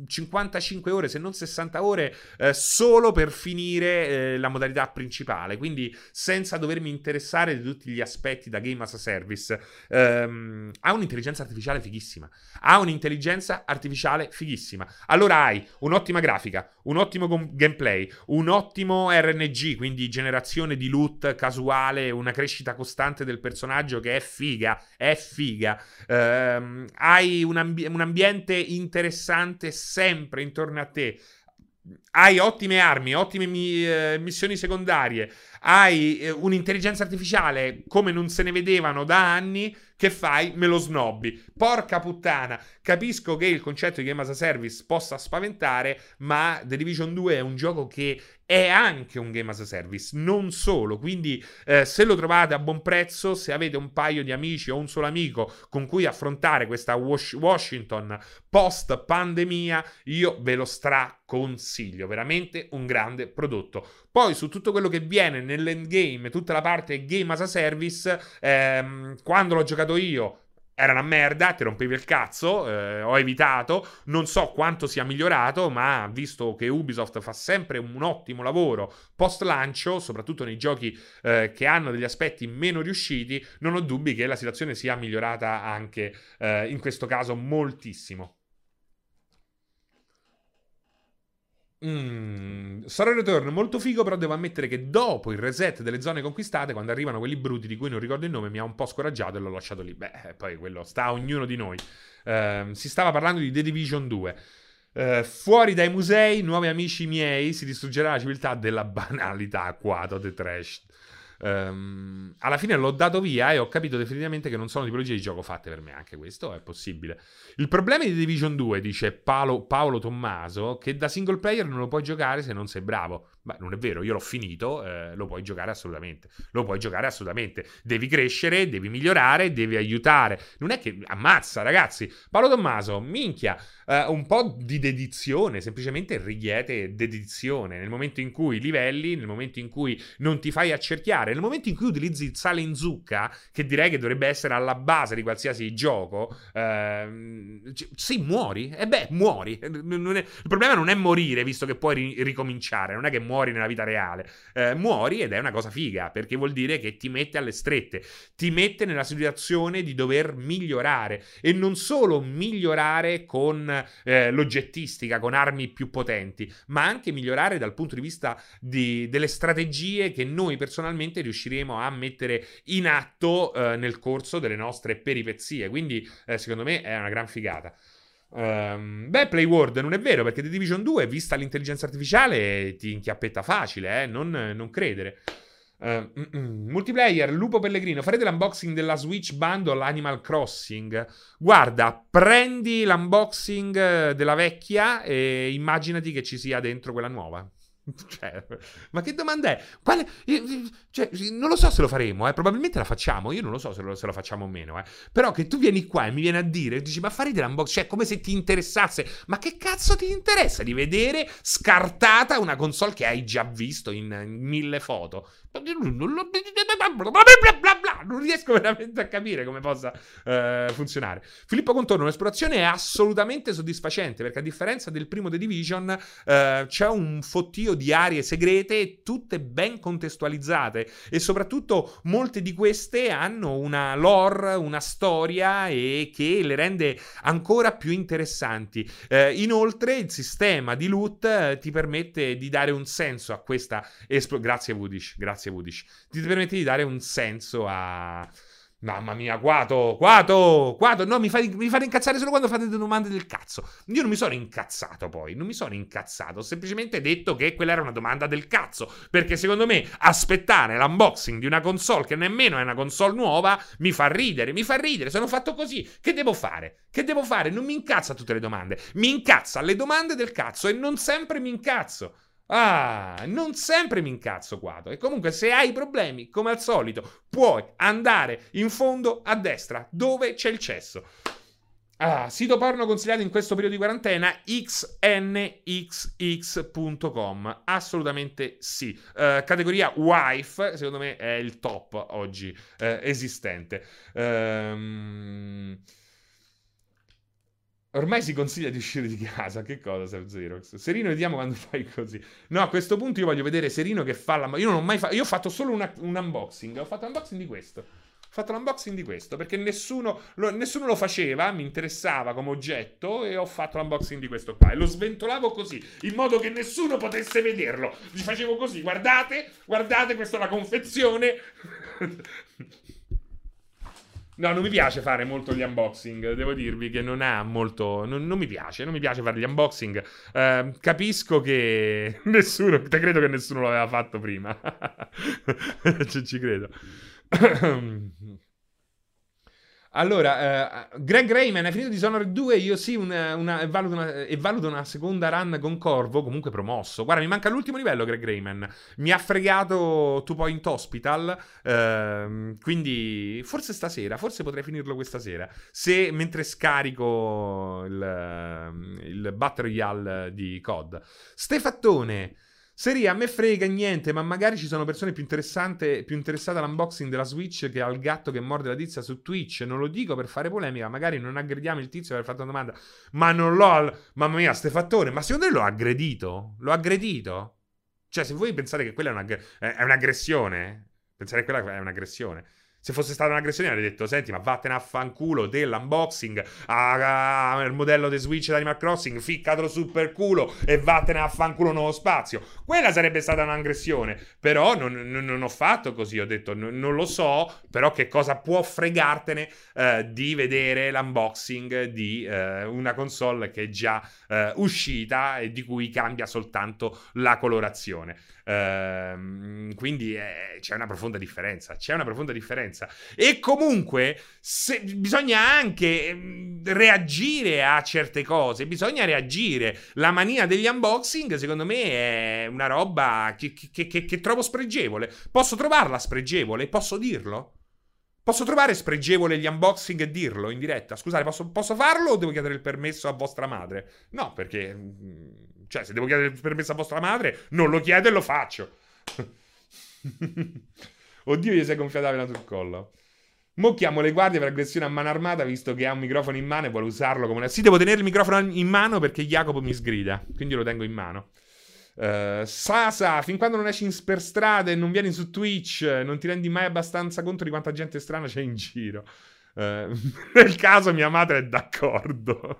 cinquantacinque ore, se non sessanta ore, eh, solo per finire eh, la modalità principale, quindi senza dovermi interessare di tutti gli aspetti da game as a service. Ehm, ha un'intelligenza artificiale fighissima, ha un'intelligenza artificiale fighissima, allora hai un'ottima grafica, un ottimo gameplay, un ottimo R N G, quindi generazione di loot casuale, una crescita costante del personaggio che è figa, è figa. Um, hai un, ambi- un ambiente interessante sempre intorno a te, hai ottime armi, ottime mi- eh, missioni secondarie, hai eh, un'intelligenza artificiale come non se ne vedevano da anni. Che fai? Me lo snobbi. Porca puttana, capisco che il concetto di Game as a Service possa spaventare, ma The Division due è un gioco che è anche un Game as a Service, non solo, quindi eh, se lo trovate a buon prezzo, se avete un paio di amici o un solo amico con cui affrontare questa was- Washington post pandemia, io ve lo straconsiglio, veramente un grande prodotto. Poi su tutto quello che viene nell'endgame, tutta la parte Game as a Service, ehm, quando l'ho giocato io era una merda, ti rompevi il cazzo, eh, ho evitato, non so quanto sia migliorato, ma visto che Ubisoft fa sempre un ottimo lavoro post lancio, soprattutto nei giochi eh, che hanno degli aspetti meno riusciti, non ho dubbi che la situazione sia migliorata anche eh, in questo caso moltissimo. Mm, Sora Return molto figo, però devo ammettere che dopo il reset delle zone conquistate, quando arrivano quelli bruti di cui non ricordo il nome, mi ha un po' scoraggiato e l'ho lasciato lì. Beh, poi quello sta a ognuno di noi. uh, Si stava parlando di The Division due. Uh, fuori dai musei, nuovi amici miei, si distruggerà la civiltà della banalità. Quato the trash. Um, alla fine l'ho dato via e ho capito definitivamente che non sono tipologie di gioco fatte per me. Anche questo è possibile. Il problema di Division due, dice Paolo, Paolo Tommaso, che da single player non lo puoi giocare se non sei bravo. Beh, non è vero, io l'ho finito, eh, lo puoi giocare assolutamente, lo puoi giocare assolutamente, devi crescere, devi migliorare, devi aiutare, non è che ammazza, ragazzi. Paolo Tommaso, minchia, eh, un po' di dedizione, semplicemente richiede dedizione, nel momento in cui livelli, nel momento in cui non ti fai accerchiare, nel momento in cui utilizzi il sale in zucca, che direi che dovrebbe essere alla base di qualsiasi gioco, eh, sì, muori, e eh beh, muori, non è, il problema non è morire, visto che puoi ri- ricominciare, non è che muori muori nella vita reale, eh, muori ed è una cosa figa, perché vuol dire che ti mette alle strette, ti mette nella situazione di dover migliorare, e non solo migliorare con eh, l'oggettistica, con armi più potenti, ma anche migliorare dal punto di vista di, delle strategie che noi personalmente riusciremo a mettere in atto eh, nel corso delle nostre peripezie, quindi eh, secondo me è una gran figata. Um, beh, Play World non è vero, perché The Division due, vista l'intelligenza artificiale, ti inchiappetta facile, eh? non, non credere. Uh, multiplayer, Lupo Pellegrino, farete l'unboxing della Switch Bundle Animal Crossing? Guarda, prendi l'unboxing della vecchia e immaginati che ci sia dentro quella nuova. Cioè, ma che domanda è? Quale, cioè, non lo so se lo faremo, eh? Probabilmente la facciamo, io non lo so se lo, se lo facciamo o meno, eh? Però che tu vieni qua e mi vieni a dire, dici, ma farete l'unboxing, cioè come se ti interessasse, ma che cazzo ti interessa di vedere scartata una console che hai già visto in, in mille foto? Non riesco veramente a capire come possa eh, funzionare. Filippo Contorno, l'esplorazione è assolutamente soddisfacente, perché a differenza del primo The Division eh, c'è un fottio di aree segrete, tutte ben contestualizzate, e soprattutto molte di queste hanno una lore, una storia, e che le rende ancora più interessanti. Eh, inoltre il sistema di loot eh, ti permette di dare un senso a questa esplorazione. Grazie Vudic, grazie Vudic. Ti permette di dare un senso a mamma mia, Quato, Quato, Quato, no, mi fate, mi fate incazzare solo quando fate domande del cazzo. Io non mi sono incazzato poi, non mi sono incazzato, ho semplicemente detto che quella era una domanda del cazzo, perché secondo me aspettare l'unboxing di una console che nemmeno è una console nuova mi fa ridere, mi fa ridere, sono fatto così, che devo fare? Che devo fare? Non mi incazza tutte le domande, mi incazza le domande del cazzo e non sempre mi incazzo. Ah, non sempre mi incazzo, Quato. E comunque, se hai problemi, come al solito, puoi andare in fondo a destra, dove c'è il cesso. Ah, sito porno consigliato in questo periodo di quarantena, x n x x punto com, assolutamente sì. Uh, categoria wife, secondo me è il top oggi uh, esistente. Um... Ormai si consiglia di uscire di casa. Che cosa, Serve Xerox? Serino, vediamo quando fai così. No, a questo punto io voglio vedere Serino che fa la... Io non ho mai fatto... Io ho fatto solo una... un unboxing. Ho fatto l'unboxing di questo. Ho fatto l'unboxing di questo perché nessuno lo, nessuno lo faceva, mi interessava come oggetto e ho fatto l'unboxing di questo qua e lo sventolavo così, in modo che nessuno potesse vederlo. Gli facevo così, guardate, guardate, questa è la confezione. No, non mi piace fare molto gli unboxing, devo dirvi che non ha molto... Non, non mi piace, non mi piace fare gli unboxing. Eh, capisco che nessuno... Te credo che nessuno l'aveva fatto prima. Ci, ci credo. Allora, uh, Greg Rayman, hai finito Dishonored due? Io sì, una, una, e, valuto una, e valuto una seconda run con Corvo, comunque promosso. Guarda, mi manca l'ultimo livello, Greg Rayman. Mi ha fregato Two Point Hospital, uh, quindi forse stasera, forse potrei finirlo questa sera. Se mentre scarico il, il Battle Royale di C O D. Stefattone, Seri, a me frega niente, ma magari ci sono persone più, più interessate all'unboxing della Switch che al gatto che morde la tizia su Twitch. Non lo dico per fare polemica, magari non aggrediamo il tizio per aver fatto una domanda. Ma non l'ho... Mamma mia, Stefattone, ma secondo te l'ho aggredito? L'ho aggredito? Cioè, se voi pensate che quella è, una, è un'aggressione, pensate che quella è un'aggressione. Se fosse stata un'aggressione avrei detto, senti, ma vattene a fanculo dell'unboxing, ah, ah, il modello di Switch di Animal Crossing, ficcatelo su per culo e vattene a fanculo nuovo spazio. Quella sarebbe stata un'aggressione, però non, non, non ho fatto così, ho detto, non, non lo so, però che cosa può fregartene eh, di vedere l'unboxing di eh, una console che è già eh, uscita e di cui cambia soltanto la colorazione. Uh, quindi eh, c'è una profonda differenza, c'è una profonda differenza e comunque se, bisogna anche eh, reagire a certe cose, bisogna reagire. La mania degli unboxing secondo me è una roba che, che, che, che trovo spregevole. Posso trovarla spregevole? Posso dirlo? Posso trovare spregevole gli unboxing e dirlo in diretta? Scusate, posso, posso farlo o devo chiedere il permesso a vostra madre? No, perché... Cioè, se devo chiedere il permesso a vostra madre, non lo chiedo e lo faccio. Oddio, gli sei gonfiata la sul collo. Mo chiamo le guardie per aggressione a mano armata, visto che ha un microfono in mano e vuole usarlo come... Una... Sì, devo tenere il microfono in mano perché Jacopo mi sgrida, quindi lo tengo in mano. Uh, Sasa, fin quando non esci in per strada e non vieni su Twitch, non ti rendi mai abbastanza conto di quanta gente strana c'è in giro. Uh, nel caso mia madre è d'accordo.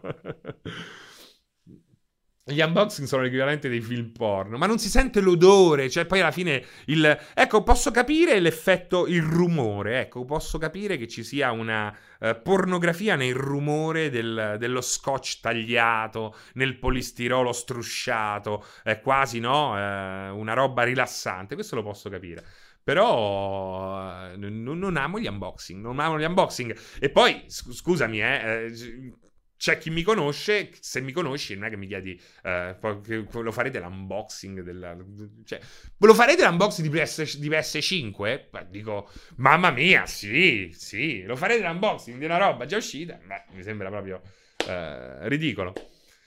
Gli unboxing sono l'equivalente dei film porno, ma non si sente l'odore, cioè poi alla fine il... Ecco, posso capire l'effetto, il rumore, ecco, posso capire che ci sia una eh, pornografia nel rumore del, dello scotch tagliato, nel polistirolo strusciato, è eh, quasi, no, eh, una roba rilassante, questo lo posso capire. Però eh, non, non amo gli unboxing, non amo gli unboxing. E poi, scusami, eh... eh c'è chi mi conosce, se mi conosci non è che mi chiedi, eh, lo farete l'unboxing della... Cioè, lo farete l'unboxing di, PS, di P S cinque? Beh, dico, mamma mia, sì, sì, lo farete l'unboxing di una roba già uscita? Beh, mi sembra proprio eh, ridicolo.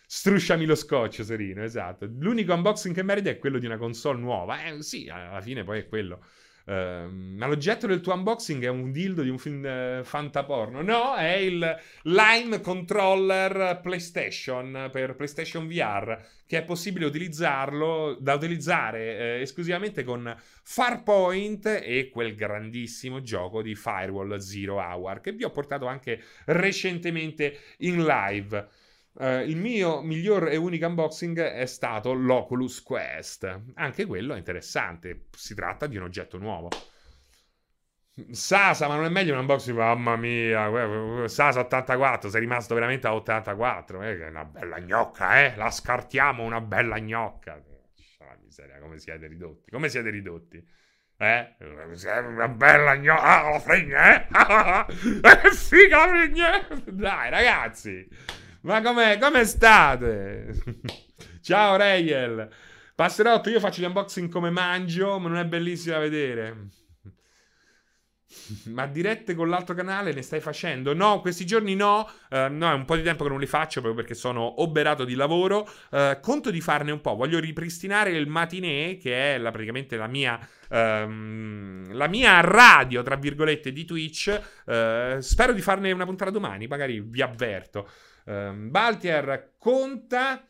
Strusciami lo scotch, Serino, esatto. L'unico unboxing che merita è quello di una console nuova. Eh, sì, alla fine poi è quello. Uh, ma l'oggetto del tuo unboxing è un dildo di un film uh, fantaporno? No, è il Lime Controller PlayStation per PlayStation V R, che è possibile utilizzarlo, da utilizzare eh, esclusivamente con Farpoint e quel grandissimo gioco di Firewall Zero Hour che vi ho portato anche recentemente in live. Uh, il mio miglior e unico unboxing è stato l'Oculus Quest. Anche quello è interessante. Si tratta di un oggetto nuovo. Sasa, ma non è meglio un unboxing? Mamma mia, Sasa ottantaquattro, sei rimasto veramente a ottantaquattro. È una bella gnocca, eh? La scartiamo, una bella gnocca. La miseria, come siete ridotti? Come siete ridotti? Eh? Una bella gnocca. Ah, la fregna, eh? Ah, figa la fregna. Dai, ragazzi. Ma com'è? Come state? Ciao Rayel. Passerotto, io faccio gli unboxing come mangio, ma non è bellissimo da vedere. Ma dirette con l'altro canale ne stai facendo? No, questi giorni no, eh, no, è un po' di tempo che non li faccio proprio perché sono oberato di lavoro. eh, Conto di farne un po', voglio ripristinare il matinee, che è la, praticamente la mia ehm, la mia radio, tra virgolette, di Twitch. eh, Spero di farne una puntata domani, magari vi avverto. eh, Baltier racconta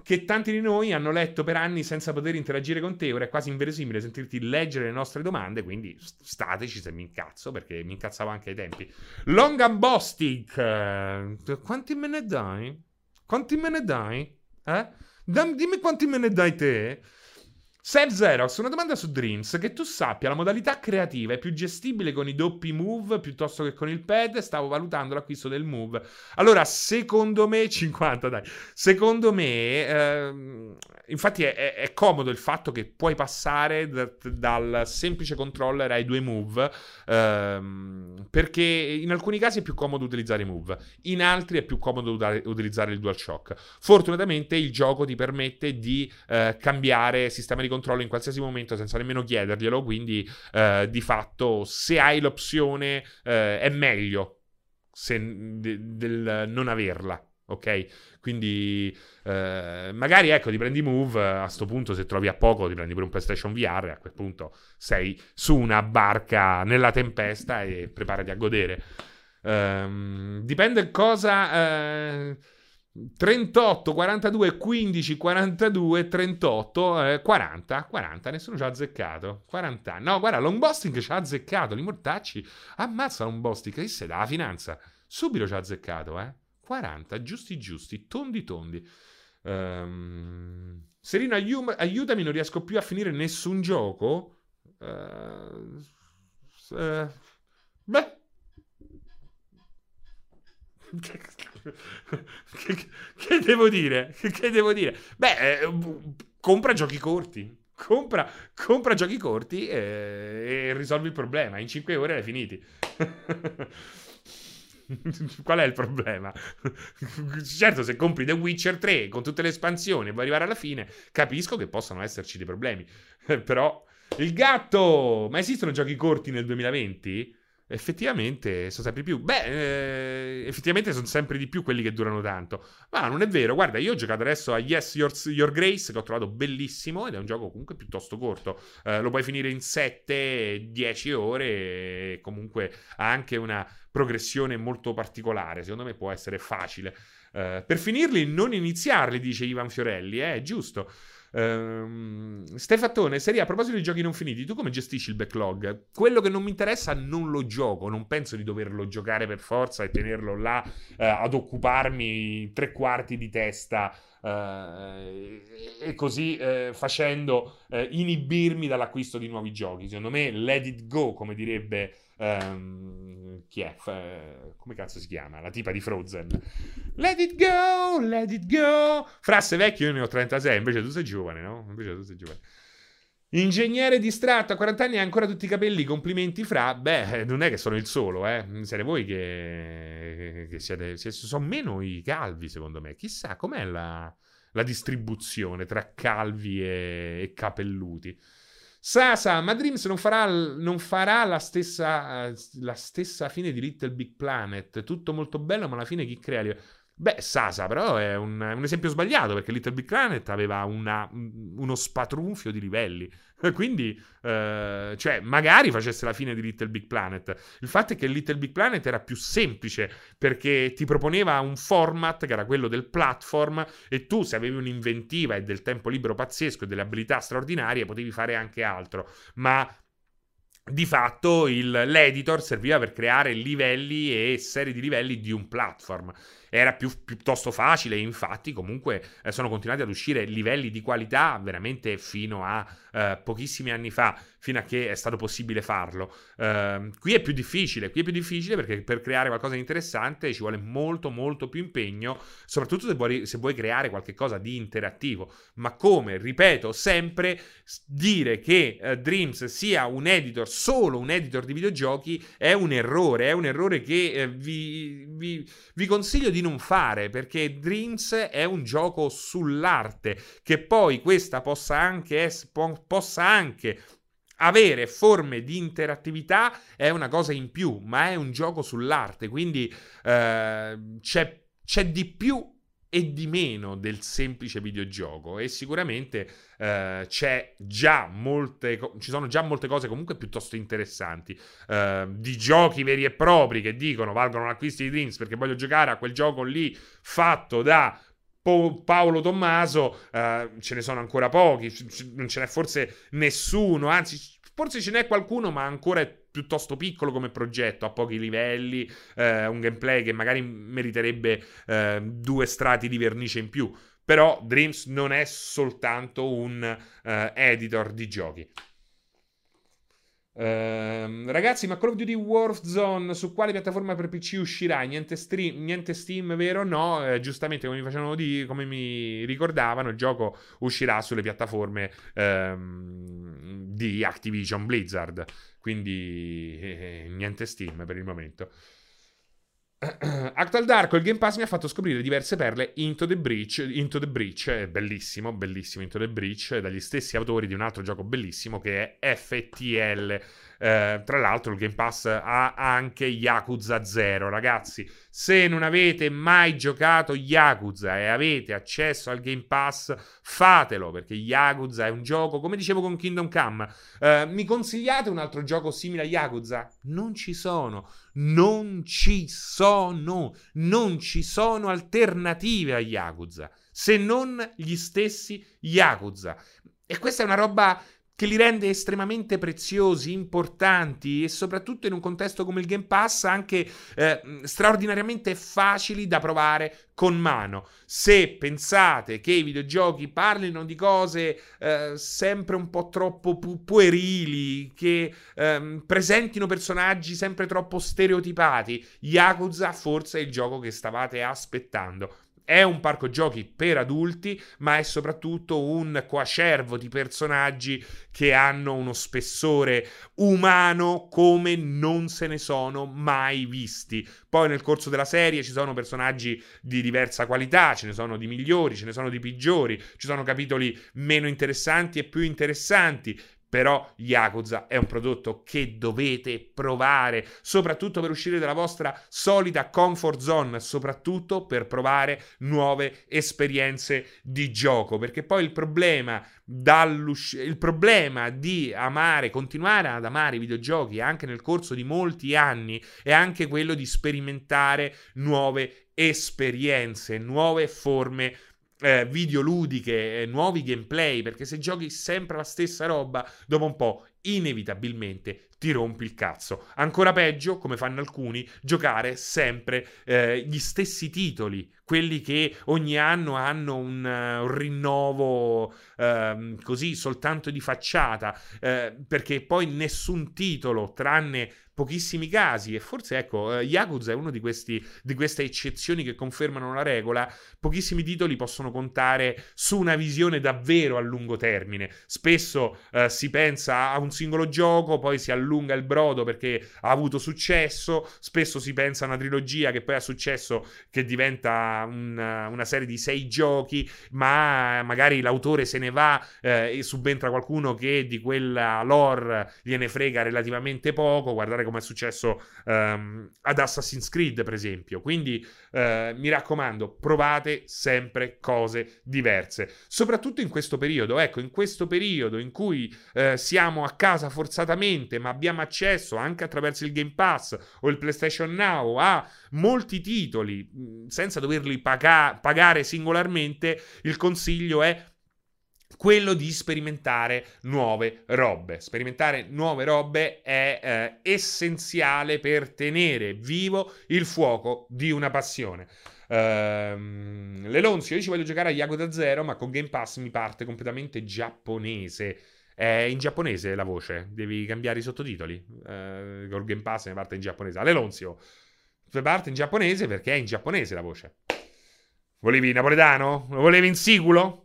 che tanti di noi hanno letto per anni senza poter interagire con te. Ora è quasi inverosimile sentirti leggere le nostre domande, quindi stateci se mi incazzo, perché mi incazzavo anche ai tempi. Longan Bostic, quanti me ne dai? Quanti me ne dai? Eh? Dam, dimmi quanti me ne dai te? Save Xerox, una domanda su Dreams. Che tu sappia, la modalità creativa è più gestibile con i doppi move piuttosto che con il pad? Stavo valutando l'acquisto del move. Allora, secondo me... cinquanta, dai. Secondo me... Ehm, infatti è, è, è comodo il fatto che puoi passare da, dal semplice controller ai due move, ehm, perché in alcuni casi è più comodo utilizzare i move, in altri è più comodo udare, utilizzare il DualShock. Fortunatamente il gioco ti permette di eh, cambiare sistema di controllo in qualsiasi momento senza nemmeno chiederglielo, quindi eh, di fatto se hai l'opzione eh, è meglio se de- del non averla, ok? Quindi eh, magari ecco ti prendi Move, a sto punto se trovi a poco ti prendi pure un PlayStation V R, a quel punto sei su una barca nella tempesta e preparati a godere. Um, dipende cosa... Eh, trentotto, quarantadue, quindici, quarantadue, trentotto, quaranta, quaranta, nessuno ci ha azzeccato, quaranta, no guarda, Longbostic ci ha azzeccato, li mortacci, ammazza Longbostic, che sei dalla finanza, subito ci ha azzeccato, eh, quaranta, giusti giusti, tondi tondi. Um, Serino, aiu- aiutami, non riesco più a finire nessun gioco. Uh, uh, beh. Che, che, che devo dire? Che devo dire? Beh, eh, compra giochi corti. Compra, compra giochi corti e, e risolvi il problema. In cinque ore l'hai finiti. Qual è il problema? Certo, se compri The Witcher tre con tutte le espansioni e vuoi arrivare alla fine, capisco che possono esserci dei problemi. Però il gatto, ma esistono giochi corti nel duemilaventi? Effettivamente sono sempre più. Beh, eh, effettivamente sono sempre di più quelli che durano tanto. Ma non è vero, guarda, io ho giocato adesso a Yes, Your, Your Grace, che ho trovato bellissimo, ed è un gioco comunque piuttosto corto. eh, Lo puoi finire in sette dieci ore e comunque ha anche una progressione molto particolare. Secondo me può essere facile. eh, Per finirli, non iniziarli, dice Ivan Fiorelli, eh, è giusto. Um, Stefattone, Seria, a proposito di giochi non finiti, tu come gestisci il backlog? Quello che non mi interessa non lo gioco, non penso di doverlo giocare per forza e tenerlo là eh, ad occuparmi tre quarti di testa eh, e così eh, facendo eh, inibirmi dall'acquisto di nuovi giochi. Secondo me let it go, come direbbe Um, chi è? F- come cazzo si chiama? La tipa di Frozen. Let it go, let it go. Fra, sei vecchio, io ne ho trentasei. Invece tu sei giovane, no? Invece tu sei giovane. Ingegnere distratto a quaranta anni e ha ancora tutti i capelli. Complimenti, Fra. Beh, non è che sono il solo, eh. Siete voi che, che siete, sono meno i calvi, secondo me. Chissà com'è la, la distribuzione tra calvi e, e capelluti. Sasa, ma Dreams non farà, non farà la stessa la stessa fine di Little Big Planet. Tutto molto bello, ma alla fine chi crea... Beh, Sasa, però è un, un esempio sbagliato, perché Little Big Planet aveva una, uno spatrunfio di livelli. Quindi, eh, cioè, magari facesse la fine di Little Big Planet. Il fatto è che Little Big Planet era più semplice, perché ti proponeva un format che era quello del platform, e tu, se avevi un'inventiva e del tempo libero pazzesco e delle abilità straordinarie, potevi fare anche altro. Ma... di fatto il, l'editor serviva per creare livelli e serie di livelli di un platform. Era più, piuttosto facile, infatti comunque eh, sono continuati ad uscire livelli di qualità veramente fino a eh, pochissimi anni fa, fino a che è stato possibile farlo. Eh, qui è più difficile, qui è più difficile perché per creare qualcosa di interessante ci vuole molto molto più impegno, soprattutto se vuoi, se vuoi creare qualcosa di interattivo. Ma come, ripeto sempre, dire che eh, Dreams sia un editor, solo un editor di videogiochi, è un errore, è un errore che eh, vi, vi, vi consiglio di non fare, perché Dreams è un gioco sull'arte. Che poi questa possa anche, es- po- possa anche avere forme di interattività è una cosa in più, ma è un gioco sull'arte, quindi eh, c'è, c'è di più e di meno del semplice videogioco, e sicuramente eh, c'è già molte co- ci sono già molte cose comunque piuttosto interessanti, eh, di giochi veri e propri che dicono valgono l'acquisto di Dreams perché voglio giocare a quel gioco lì fatto da Paolo Tommaso. Eh, ce ne sono ancora pochi, non ce n'è forse nessuno, anzi forse ce n'è qualcuno, ma ancora è piuttosto piccolo come progetto, a pochi livelli, eh, un gameplay che magari meriterebbe eh, due strati di vernice in più. Però Dreams non è soltanto un eh, editor di giochi. Eh, ragazzi, ma Call of Duty Warzone su quale piattaforma per P C uscirà? Niente, stream, niente Steam, vero? No, eh, giustamente come mi facevano di, come mi ricordavano, il gioco uscirà sulle piattaforme ehm, di Activision Blizzard, quindi eh, niente Steam per il momento. Actual Dark, il Game Pass mi ha fatto scoprire diverse perle. Into the Breach, Into the Breach è bellissimo, bellissimo Into the Breach, è dagli stessi autori di un altro gioco bellissimo che è F T L. Eh, tra l'altro il Game Pass ha anche Yakuza Zero. Ragazzi, se non avete mai giocato Yakuza e avete accesso al Game Pass, fatelo, perché Yakuza è un gioco, come dicevo con Kingdom Come, eh, mi consigliate un altro gioco simile a Yakuza? Non ci sono, non ci sono, non ci sono alternative a Yakuza, se non gli stessi Yakuza, e questa è una roba che li rende estremamente preziosi, importanti e soprattutto in un contesto come il Game Pass anche eh, straordinariamente facili da provare con mano. Se pensate che i videogiochi parlino di cose eh, sempre un po' troppo pu- puerili, che eh, presentino personaggi sempre troppo stereotipati, Yakuza forse è il gioco che stavate aspettando. È un parco giochi per adulti, ma è soprattutto un coacervo di personaggi che hanno uno spessore umano come non se ne sono mai visti. Poi nel corso della serie ci sono personaggi di diversa qualità, ce ne sono di migliori, ce ne sono di peggiori, ci sono capitoli meno interessanti e più interessanti. Però Yakuza è un prodotto che dovete provare, soprattutto per uscire dalla vostra solita comfort zone, soprattutto per provare nuove esperienze di gioco, perché poi il problema, il problema di amare, continuare ad amare i videogiochi anche nel corso di molti anni, è anche quello di sperimentare nuove esperienze, nuove forme Eh, videoludiche, eh, nuovi gameplay, perché se giochi sempre la stessa roba, dopo un po' inevitabilmente ti rompi il cazzo. Ancora peggio, come fanno alcuni, giocare sempre eh, gli stessi titoli, quelli che ogni anno hanno un, uh, un rinnovo uh, così soltanto di facciata, uh, perché poi nessun titolo, tranne pochissimi casi, e forse ecco uh, Yakuza è uno di questi di queste eccezioni che confermano la regola, pochissimi titoli possono contare su una visione davvero a lungo termine. Spesso uh, si pensa a un singolo gioco, poi si allunga il brodo perché ha avuto successo, spesso si pensa a una trilogia che poi ha successo, che diventa una, una serie di sei giochi, ma magari l'autore se ne va eh, e subentra qualcuno che di quella lore gliene frega relativamente poco. Guardare come è successo ehm, ad Assassin's Creed, per esempio. Quindi eh, mi raccomando, provate sempre cose diverse, soprattutto in questo periodo, ecco, in questo periodo in cui eh, siamo a casa forzatamente, ma abbiamo accesso anche attraverso il Game Pass o il PlayStation Now a molti titoli senza doverli paga- pagare singolarmente. Il consiglio è quello di sperimentare nuove robe. Sperimentare nuove robe è eh, essenziale per tenere vivo il fuoco di una passione. Ehm, Lelonzio, io ci voglio giocare a Yakuza Zero, ma con Game Pass mi parte completamente giapponese. È in giapponese la voce, devi cambiare i sottotitoli. Eh, col Game Pass ne parte in giapponese. Alelonzio, parte in giapponese perché è in giapponese la voce. Volevi napoletano? Lo volevi in siculo?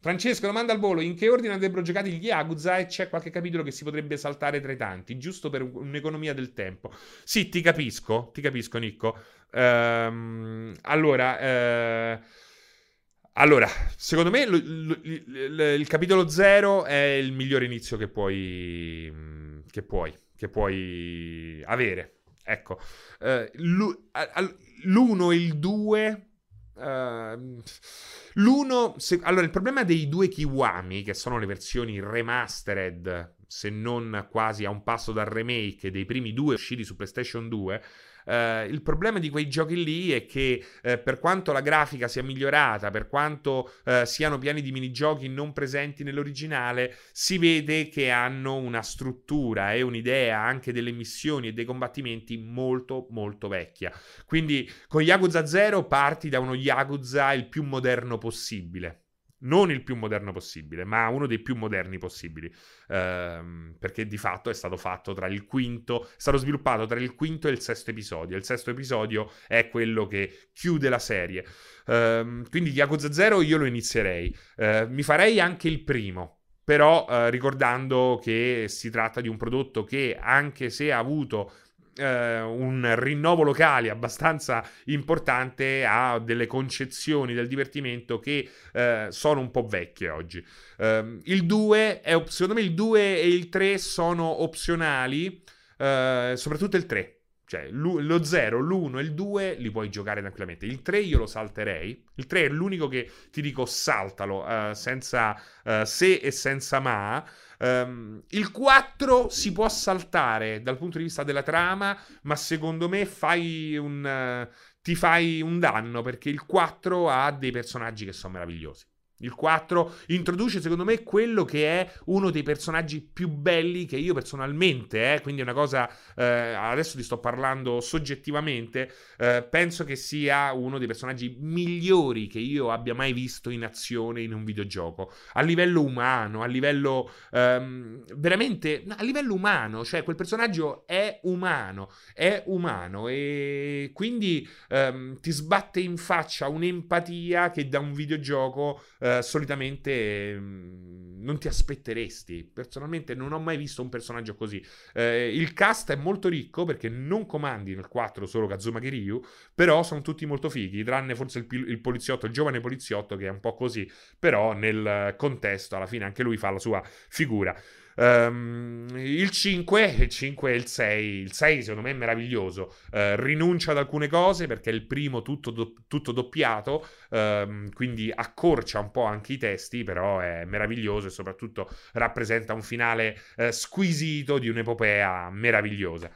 Francesco domanda al volo: in che ordine andrebbero giocati gli Yakuza e c'è qualche capitolo che si potrebbe saltare tra i tanti, giusto per un'economia del tempo? Sì, ti capisco, ti capisco Nicco. Ehm, allora... Eh... Allora, secondo me l- l- l- il capitolo zero è il migliore inizio che puoi che puoi, che puoi avere. Ecco, uh, l- all- l'uno e il due... Uh, l'uno se, allora il problema dei due Kiwami, che sono le versioni remastered, se non quasi a un passo dal remake dei primi due usciti su PlayStation due, uh, il problema di quei giochi lì è che uh, per quanto la grafica sia migliorata, per quanto uh, siano pieni di minigiochi non presenti nell'originale, si vede che hanno una struttura e un'idea anche delle missioni e dei combattimenti molto molto vecchia. Quindi con Yakuza zero parti da uno Yakuza il più moderno possibile. Non il più moderno possibile, ma uno dei più moderni possibili, ehm, perché di fatto è stato fatto tra il quinto, è stato sviluppato tra il quinto e il sesto episodio. Il sesto episodio è quello che chiude la serie. Ehm, quindi Yakuza zero io lo inizierei. Ehm, mi farei anche il primo, però eh, ricordando che si tratta di un prodotto che, anche se ha avuto Uh, un rinnovo locale abbastanza importante, ha delle concezioni del divertimento che uh, sono un po' vecchie oggi. Uh, il due è, secondo me il due e il tre sono opzionali, uh, soprattutto il tre. Cioè l- lo zero, l'uno e il due li puoi giocare tranquillamente. Il tre io lo salterei. Il tre è l'unico che ti dico saltalo, uh, senza uh, se e senza ma. Um, il quattro si può saltare dal punto di vista della trama, ma secondo me fai un, uh, ti fai un danno, perché il quattro ha dei personaggi che sono meravigliosi. Il quattro introduce secondo me quello che è uno dei personaggi più belli che io personalmente, eh, quindi è una cosa, eh, adesso ti sto parlando soggettivamente, eh, penso che sia uno dei personaggi migliori che io abbia mai visto in azione in un videogioco, a livello umano, a livello ehm, veramente, a livello umano, cioè quel personaggio è umano, è umano e quindi ehm, ti sbatte in faccia un'empatia che da un videogioco Uh, solitamente mh, non ti aspetteresti. Personalmente non ho mai visto un personaggio così. Uh, il cast è molto ricco, perché non comandi nel quattro solo Kazuma Kiryu, però sono tutti molto fighi, tranne forse il, il poliziotto, il giovane poliziotto, che è un po' così, però nel contesto alla fine anche lui fa la sua figura. Um, il cinque, il cinque e il sei. Il sei secondo me è meraviglioso, uh, rinuncia ad alcune cose perché è il primo tutto, do- tutto doppiato, um, quindi accorcia un po' anche i testi, però è meraviglioso e soprattutto rappresenta un finale uh, squisito di un'epopea meravigliosa.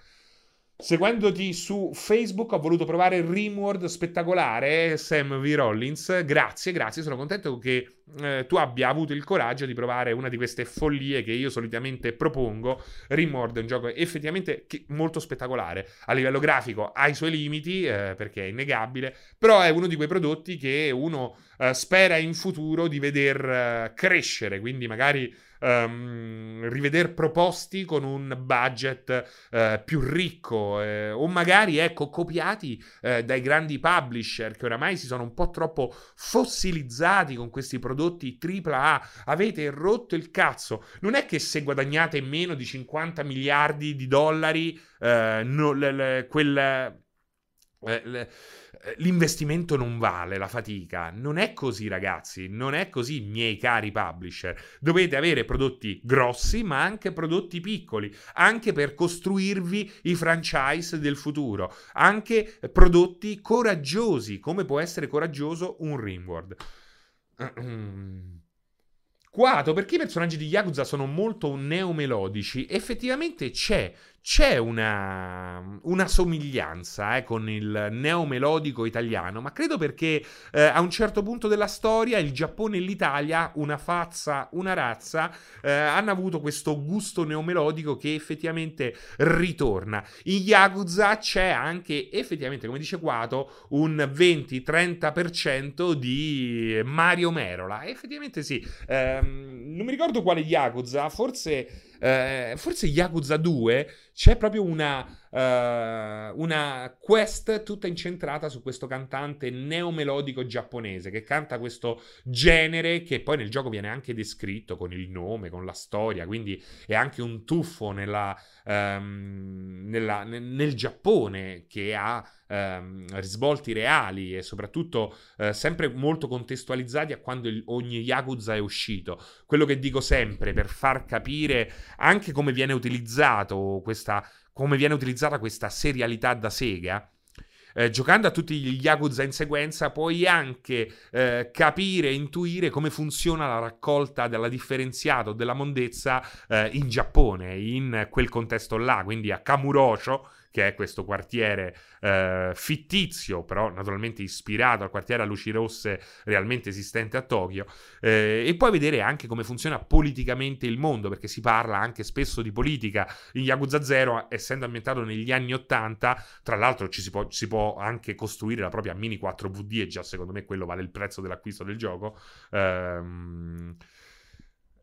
Seguendoti su Facebook ho voluto provare Rimworld spettacolare, Sam V. Rollins, grazie, grazie, sono contento che eh, tu abbia avuto il coraggio di provare una di queste follie che io solitamente propongo. Rimworld è un gioco effettivamente che, molto spettacolare, a livello grafico ha i suoi limiti, eh, perché è innegabile, però è uno di quei prodotti che uno eh, spera in futuro di veder eh, crescere, quindi magari... Um, rivedere proposti con un budget uh, più ricco, eh, o magari ecco copiati eh, dai grandi publisher che oramai si sono un po' troppo fossilizzati con questi prodotti tripla A. Avete rotto il cazzo, non è che se guadagnate meno di cinquanta miliardi di dollari eh, no, l- l- quel... l'investimento non vale la fatica. Non è così, ragazzi, non è così, miei cari publisher. Dovete avere prodotti grossi ma anche prodotti piccoli, anche per costruirvi i franchise del futuro, anche prodotti coraggiosi come può essere coraggioso un Rimworld. Quato, perché i personaggi di Yakuza sono molto neomelodici? Effettivamente c'è C'è una, una somiglianza eh, con il neomelodico italiano, ma credo perché eh, a un certo punto della storia il Giappone e l'Italia, una fazza, una razza, eh, hanno avuto questo gusto neomelodico che effettivamente ritorna. In Yakuza c'è anche effettivamente, come dice Quato, un venti-trenta per cento di Mario Merola. Effettivamente sì, eh, non mi ricordo quale Yakuza, forse... Eh, forse Yakuza due c'è proprio una Uh, una quest tutta incentrata su questo cantante neomelodico giapponese che canta questo genere che poi nel gioco viene anche descritto con il nome, con la storia, quindi è anche un tuffo nella, um, nella, nel, nel Giappone che ha um, risvolti reali e soprattutto uh, sempre molto contestualizzati a quando il, ogni Yakuza è uscito. Quello che dico sempre per far capire anche come viene utilizzato questa come viene utilizzata questa serialità da Sega, eh, giocando a tutti gli Yakuza in sequenza puoi anche eh, capire, intuire come funziona la raccolta della differenziata o della mondezza eh, in Giappone, in quel contesto là, quindi a Kamurocho, che è questo quartiere eh, fittizio, però naturalmente ispirato al quartiere a luci rosse realmente esistente a Tokyo, eh, e poi vedere anche come funziona politicamente il mondo, perché si parla anche spesso di politica. In Yakuza Zero, essendo ambientato negli anni ottanta, tra l'altro ci si può, si può anche costruire la propria mini quattro vu di, e già secondo me quello vale il prezzo dell'acquisto del gioco. Ehm...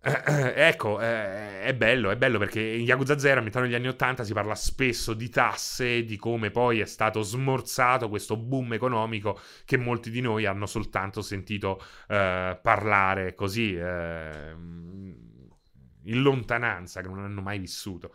Ecco, eh, è bello, è bello perché in Yakuza Zero a metà degli anni ottanta si parla spesso di tasse, di come poi è stato smorzato questo boom economico che molti di noi hanno soltanto sentito eh, parlare così, eh, in lontananza, che non hanno mai vissuto.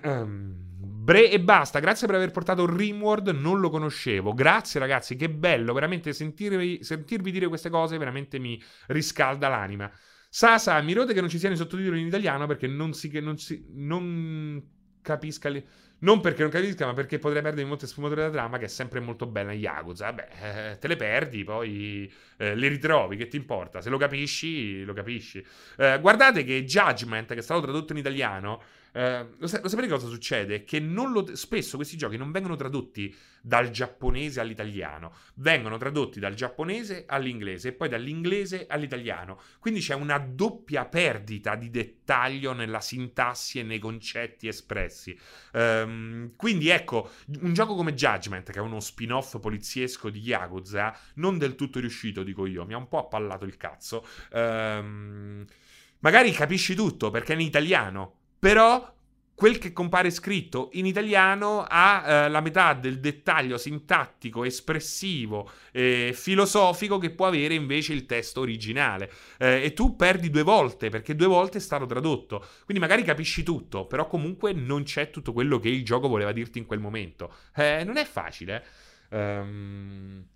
Bre e basta, grazie per aver portato Rimworld, non lo conoscevo. Grazie ragazzi, che bello, veramente sentirvi, sentirvi dire queste cose veramente mi riscalda l'anima. Sasa, mi rode che non ci siano i sottotitoli in italiano perché non si, non si non capisca le... non perché non capisca, ma perché potrei perdere molte sfumature della trama, che è sempre molto bella in Yakuza. Beh, eh, te le perdi, poi eh, le ritrovi, che ti importa? Se lo capisci, lo capisci. Eh, guardate che Judgment, che è stato tradotto in italiano, eh, lo, sa- lo sapete cosa succede? Che non lo... spesso questi giochi non vengono tradotti dal giapponese all'italiano, vengono tradotti dal giapponese all'inglese e poi dall'inglese all'italiano. Quindi c'è una doppia perdita di dettaglio nella sintassi e nei concetti espressi. Eh, Quindi ecco, un gioco come Judgment, che è uno spin-off poliziesco di Yakuza, non del tutto riuscito, dico io, mi ha un po' appallato il cazzo. Ehm, magari capisci tutto perché è in italiano, però quel che compare scritto in italiano ha eh, la metà del dettaglio sintattico, espressivo e eh, filosofico che può avere invece il testo originale. Eh, e tu perdi due volte, perché due volte è stato tradotto. Quindi magari capisci tutto, però comunque non c'è tutto quello che il gioco voleva dirti in quel momento. Eh, non è facile. Ehm...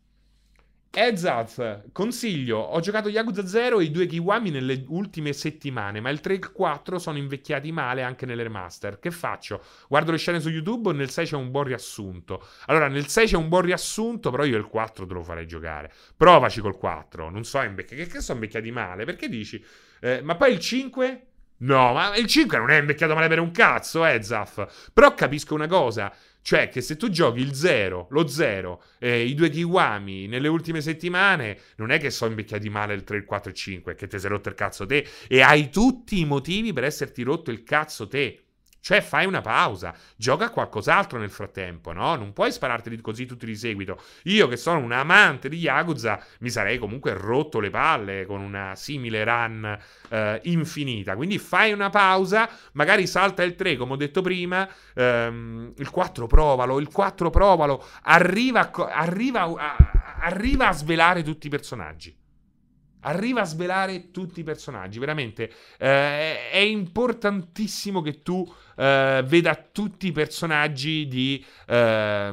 Heads up, consiglio, ho giocato Yakuza zero e i due Kiwami nelle ultime settimane, ma il tre e il quattro sono invecchiati male anche nelle remaster. Che faccio? Guardo le scene su YouTube o nel sei c'è un buon riassunto? Allora, nel sei c'è un buon riassunto, però io il quattro te lo farei giocare. Provaci col quattro, non so, invecchi... che, che sono invecchiati male? Perché dici? Eh, ma poi il cinque? No, ma il cinque non è invecchiato male per un cazzo, eh, Zaf. Però capisco una cosa, cioè che se tu giochi il zero, lo zero, eh, i due Kiwami nelle ultime settimane, non è che sono invecchiati male il tre, il quattro e il cinque, che te sei rotto il cazzo te, e hai tutti i motivi per esserti rotto il cazzo te. Cioè fai una pausa, gioca a qualcos'altro nel frattempo, no? Non puoi spararteli così tutti di seguito. Io che sono un amante di Yakuza mi sarei comunque rotto le palle con una simile run eh, infinita. Quindi fai una pausa, magari salta il tre come ho detto prima, ehm, il quattro provalo, il quattro provalo, arriva a, arriva, a, arriva a svelare tutti i personaggi. Arriva a svelare tutti i personaggi, veramente eh, è importantissimo che tu eh, veda tutti i personaggi di, eh,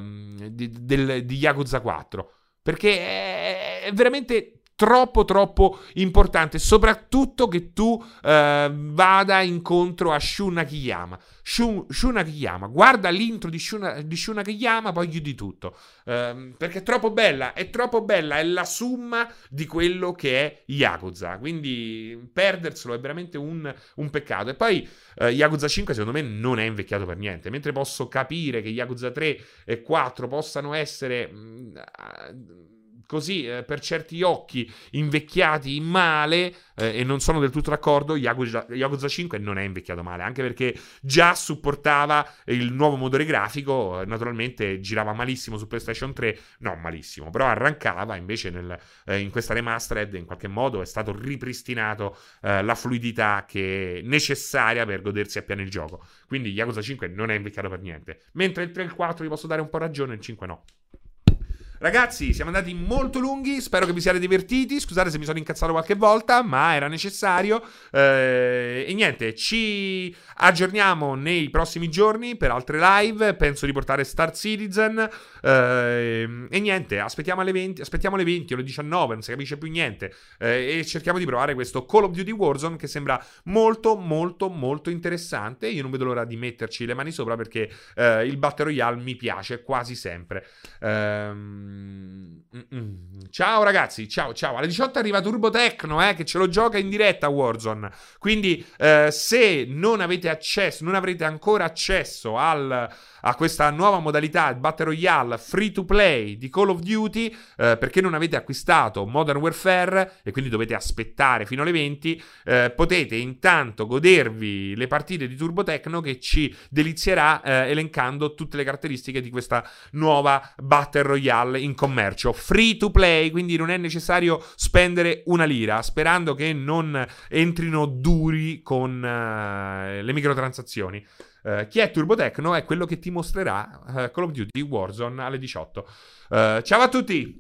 di, del, di Yakuza quattro, perché è, è veramente troppo troppo importante, soprattutto che tu eh, vada incontro a Shun Akiyama. Shun, Shun Akiyama, guarda l'intro di Shun, di Shun Akiyama, poi chiudi tutto, eh, perché è troppo bella, è troppo bella, è la summa di quello che è Yakuza, quindi perderselo è veramente un, un peccato. E poi eh, Yakuza cinque secondo me non è invecchiato per niente, mentre posso capire che Yakuza tre e quattro possano essere... Mh, così eh, per certi occhi invecchiati in male, eh, e non sono del tutto d'accordo. Yakuza, Yakuza cinque non è invecchiato male, anche perché già supportava il nuovo motore grafico, naturalmente girava malissimo su PlayStation tre, no malissimo, però arrancava, invece nel, eh, in questa remastered in qualche modo è stato ripristinato eh, la fluidità che è necessaria per godersi appieno il gioco, quindi Yakuza cinque non è invecchiato per niente, mentre il tre e il quattro vi posso dare un po' ragione, il cinque no. Ragazzi, siamo andati molto lunghi, spero che vi siate divertiti, scusate se mi sono incazzato qualche volta, ma era necessario, eh, e niente, ci aggiorniamo nei prossimi giorni per altre live, penso di portare Star Citizen, eh, e niente, aspettiamo alle venti, aspettiamo alle venti o alle diciannove, non si capisce più niente, eh, e cerchiamo di provare questo Call of Duty Warzone che sembra molto molto molto interessante. Io non vedo l'ora di metterci le mani sopra perché eh, il Battle Royale mi piace quasi sempre. ehm Mm-mm. Ciao ragazzi, ciao ciao. Alle diciotto arriva Turbo Tecno, eh, che ce lo gioca in diretta a Warzone. Quindi eh, se non avete accesso, non avrete ancora accesso al, a questa nuova modalità Battle Royale free to play di Call of Duty, eh, perché non avete acquistato Modern Warfare e quindi dovete aspettare fino alle venti, eh, potete intanto godervi le partite di Turbo Tecno che ci delizierà eh, elencando tutte le caratteristiche di questa nuova Battle Royale in commercio, free to play, quindi non è necessario spendere una lira, sperando che non entrino duri con uh, le microtransazioni. Uh, chi è Turbo Tecno è quello che ti mostrerà uh, Call of Duty Warzone alle diciotto. Uh, ciao a tutti!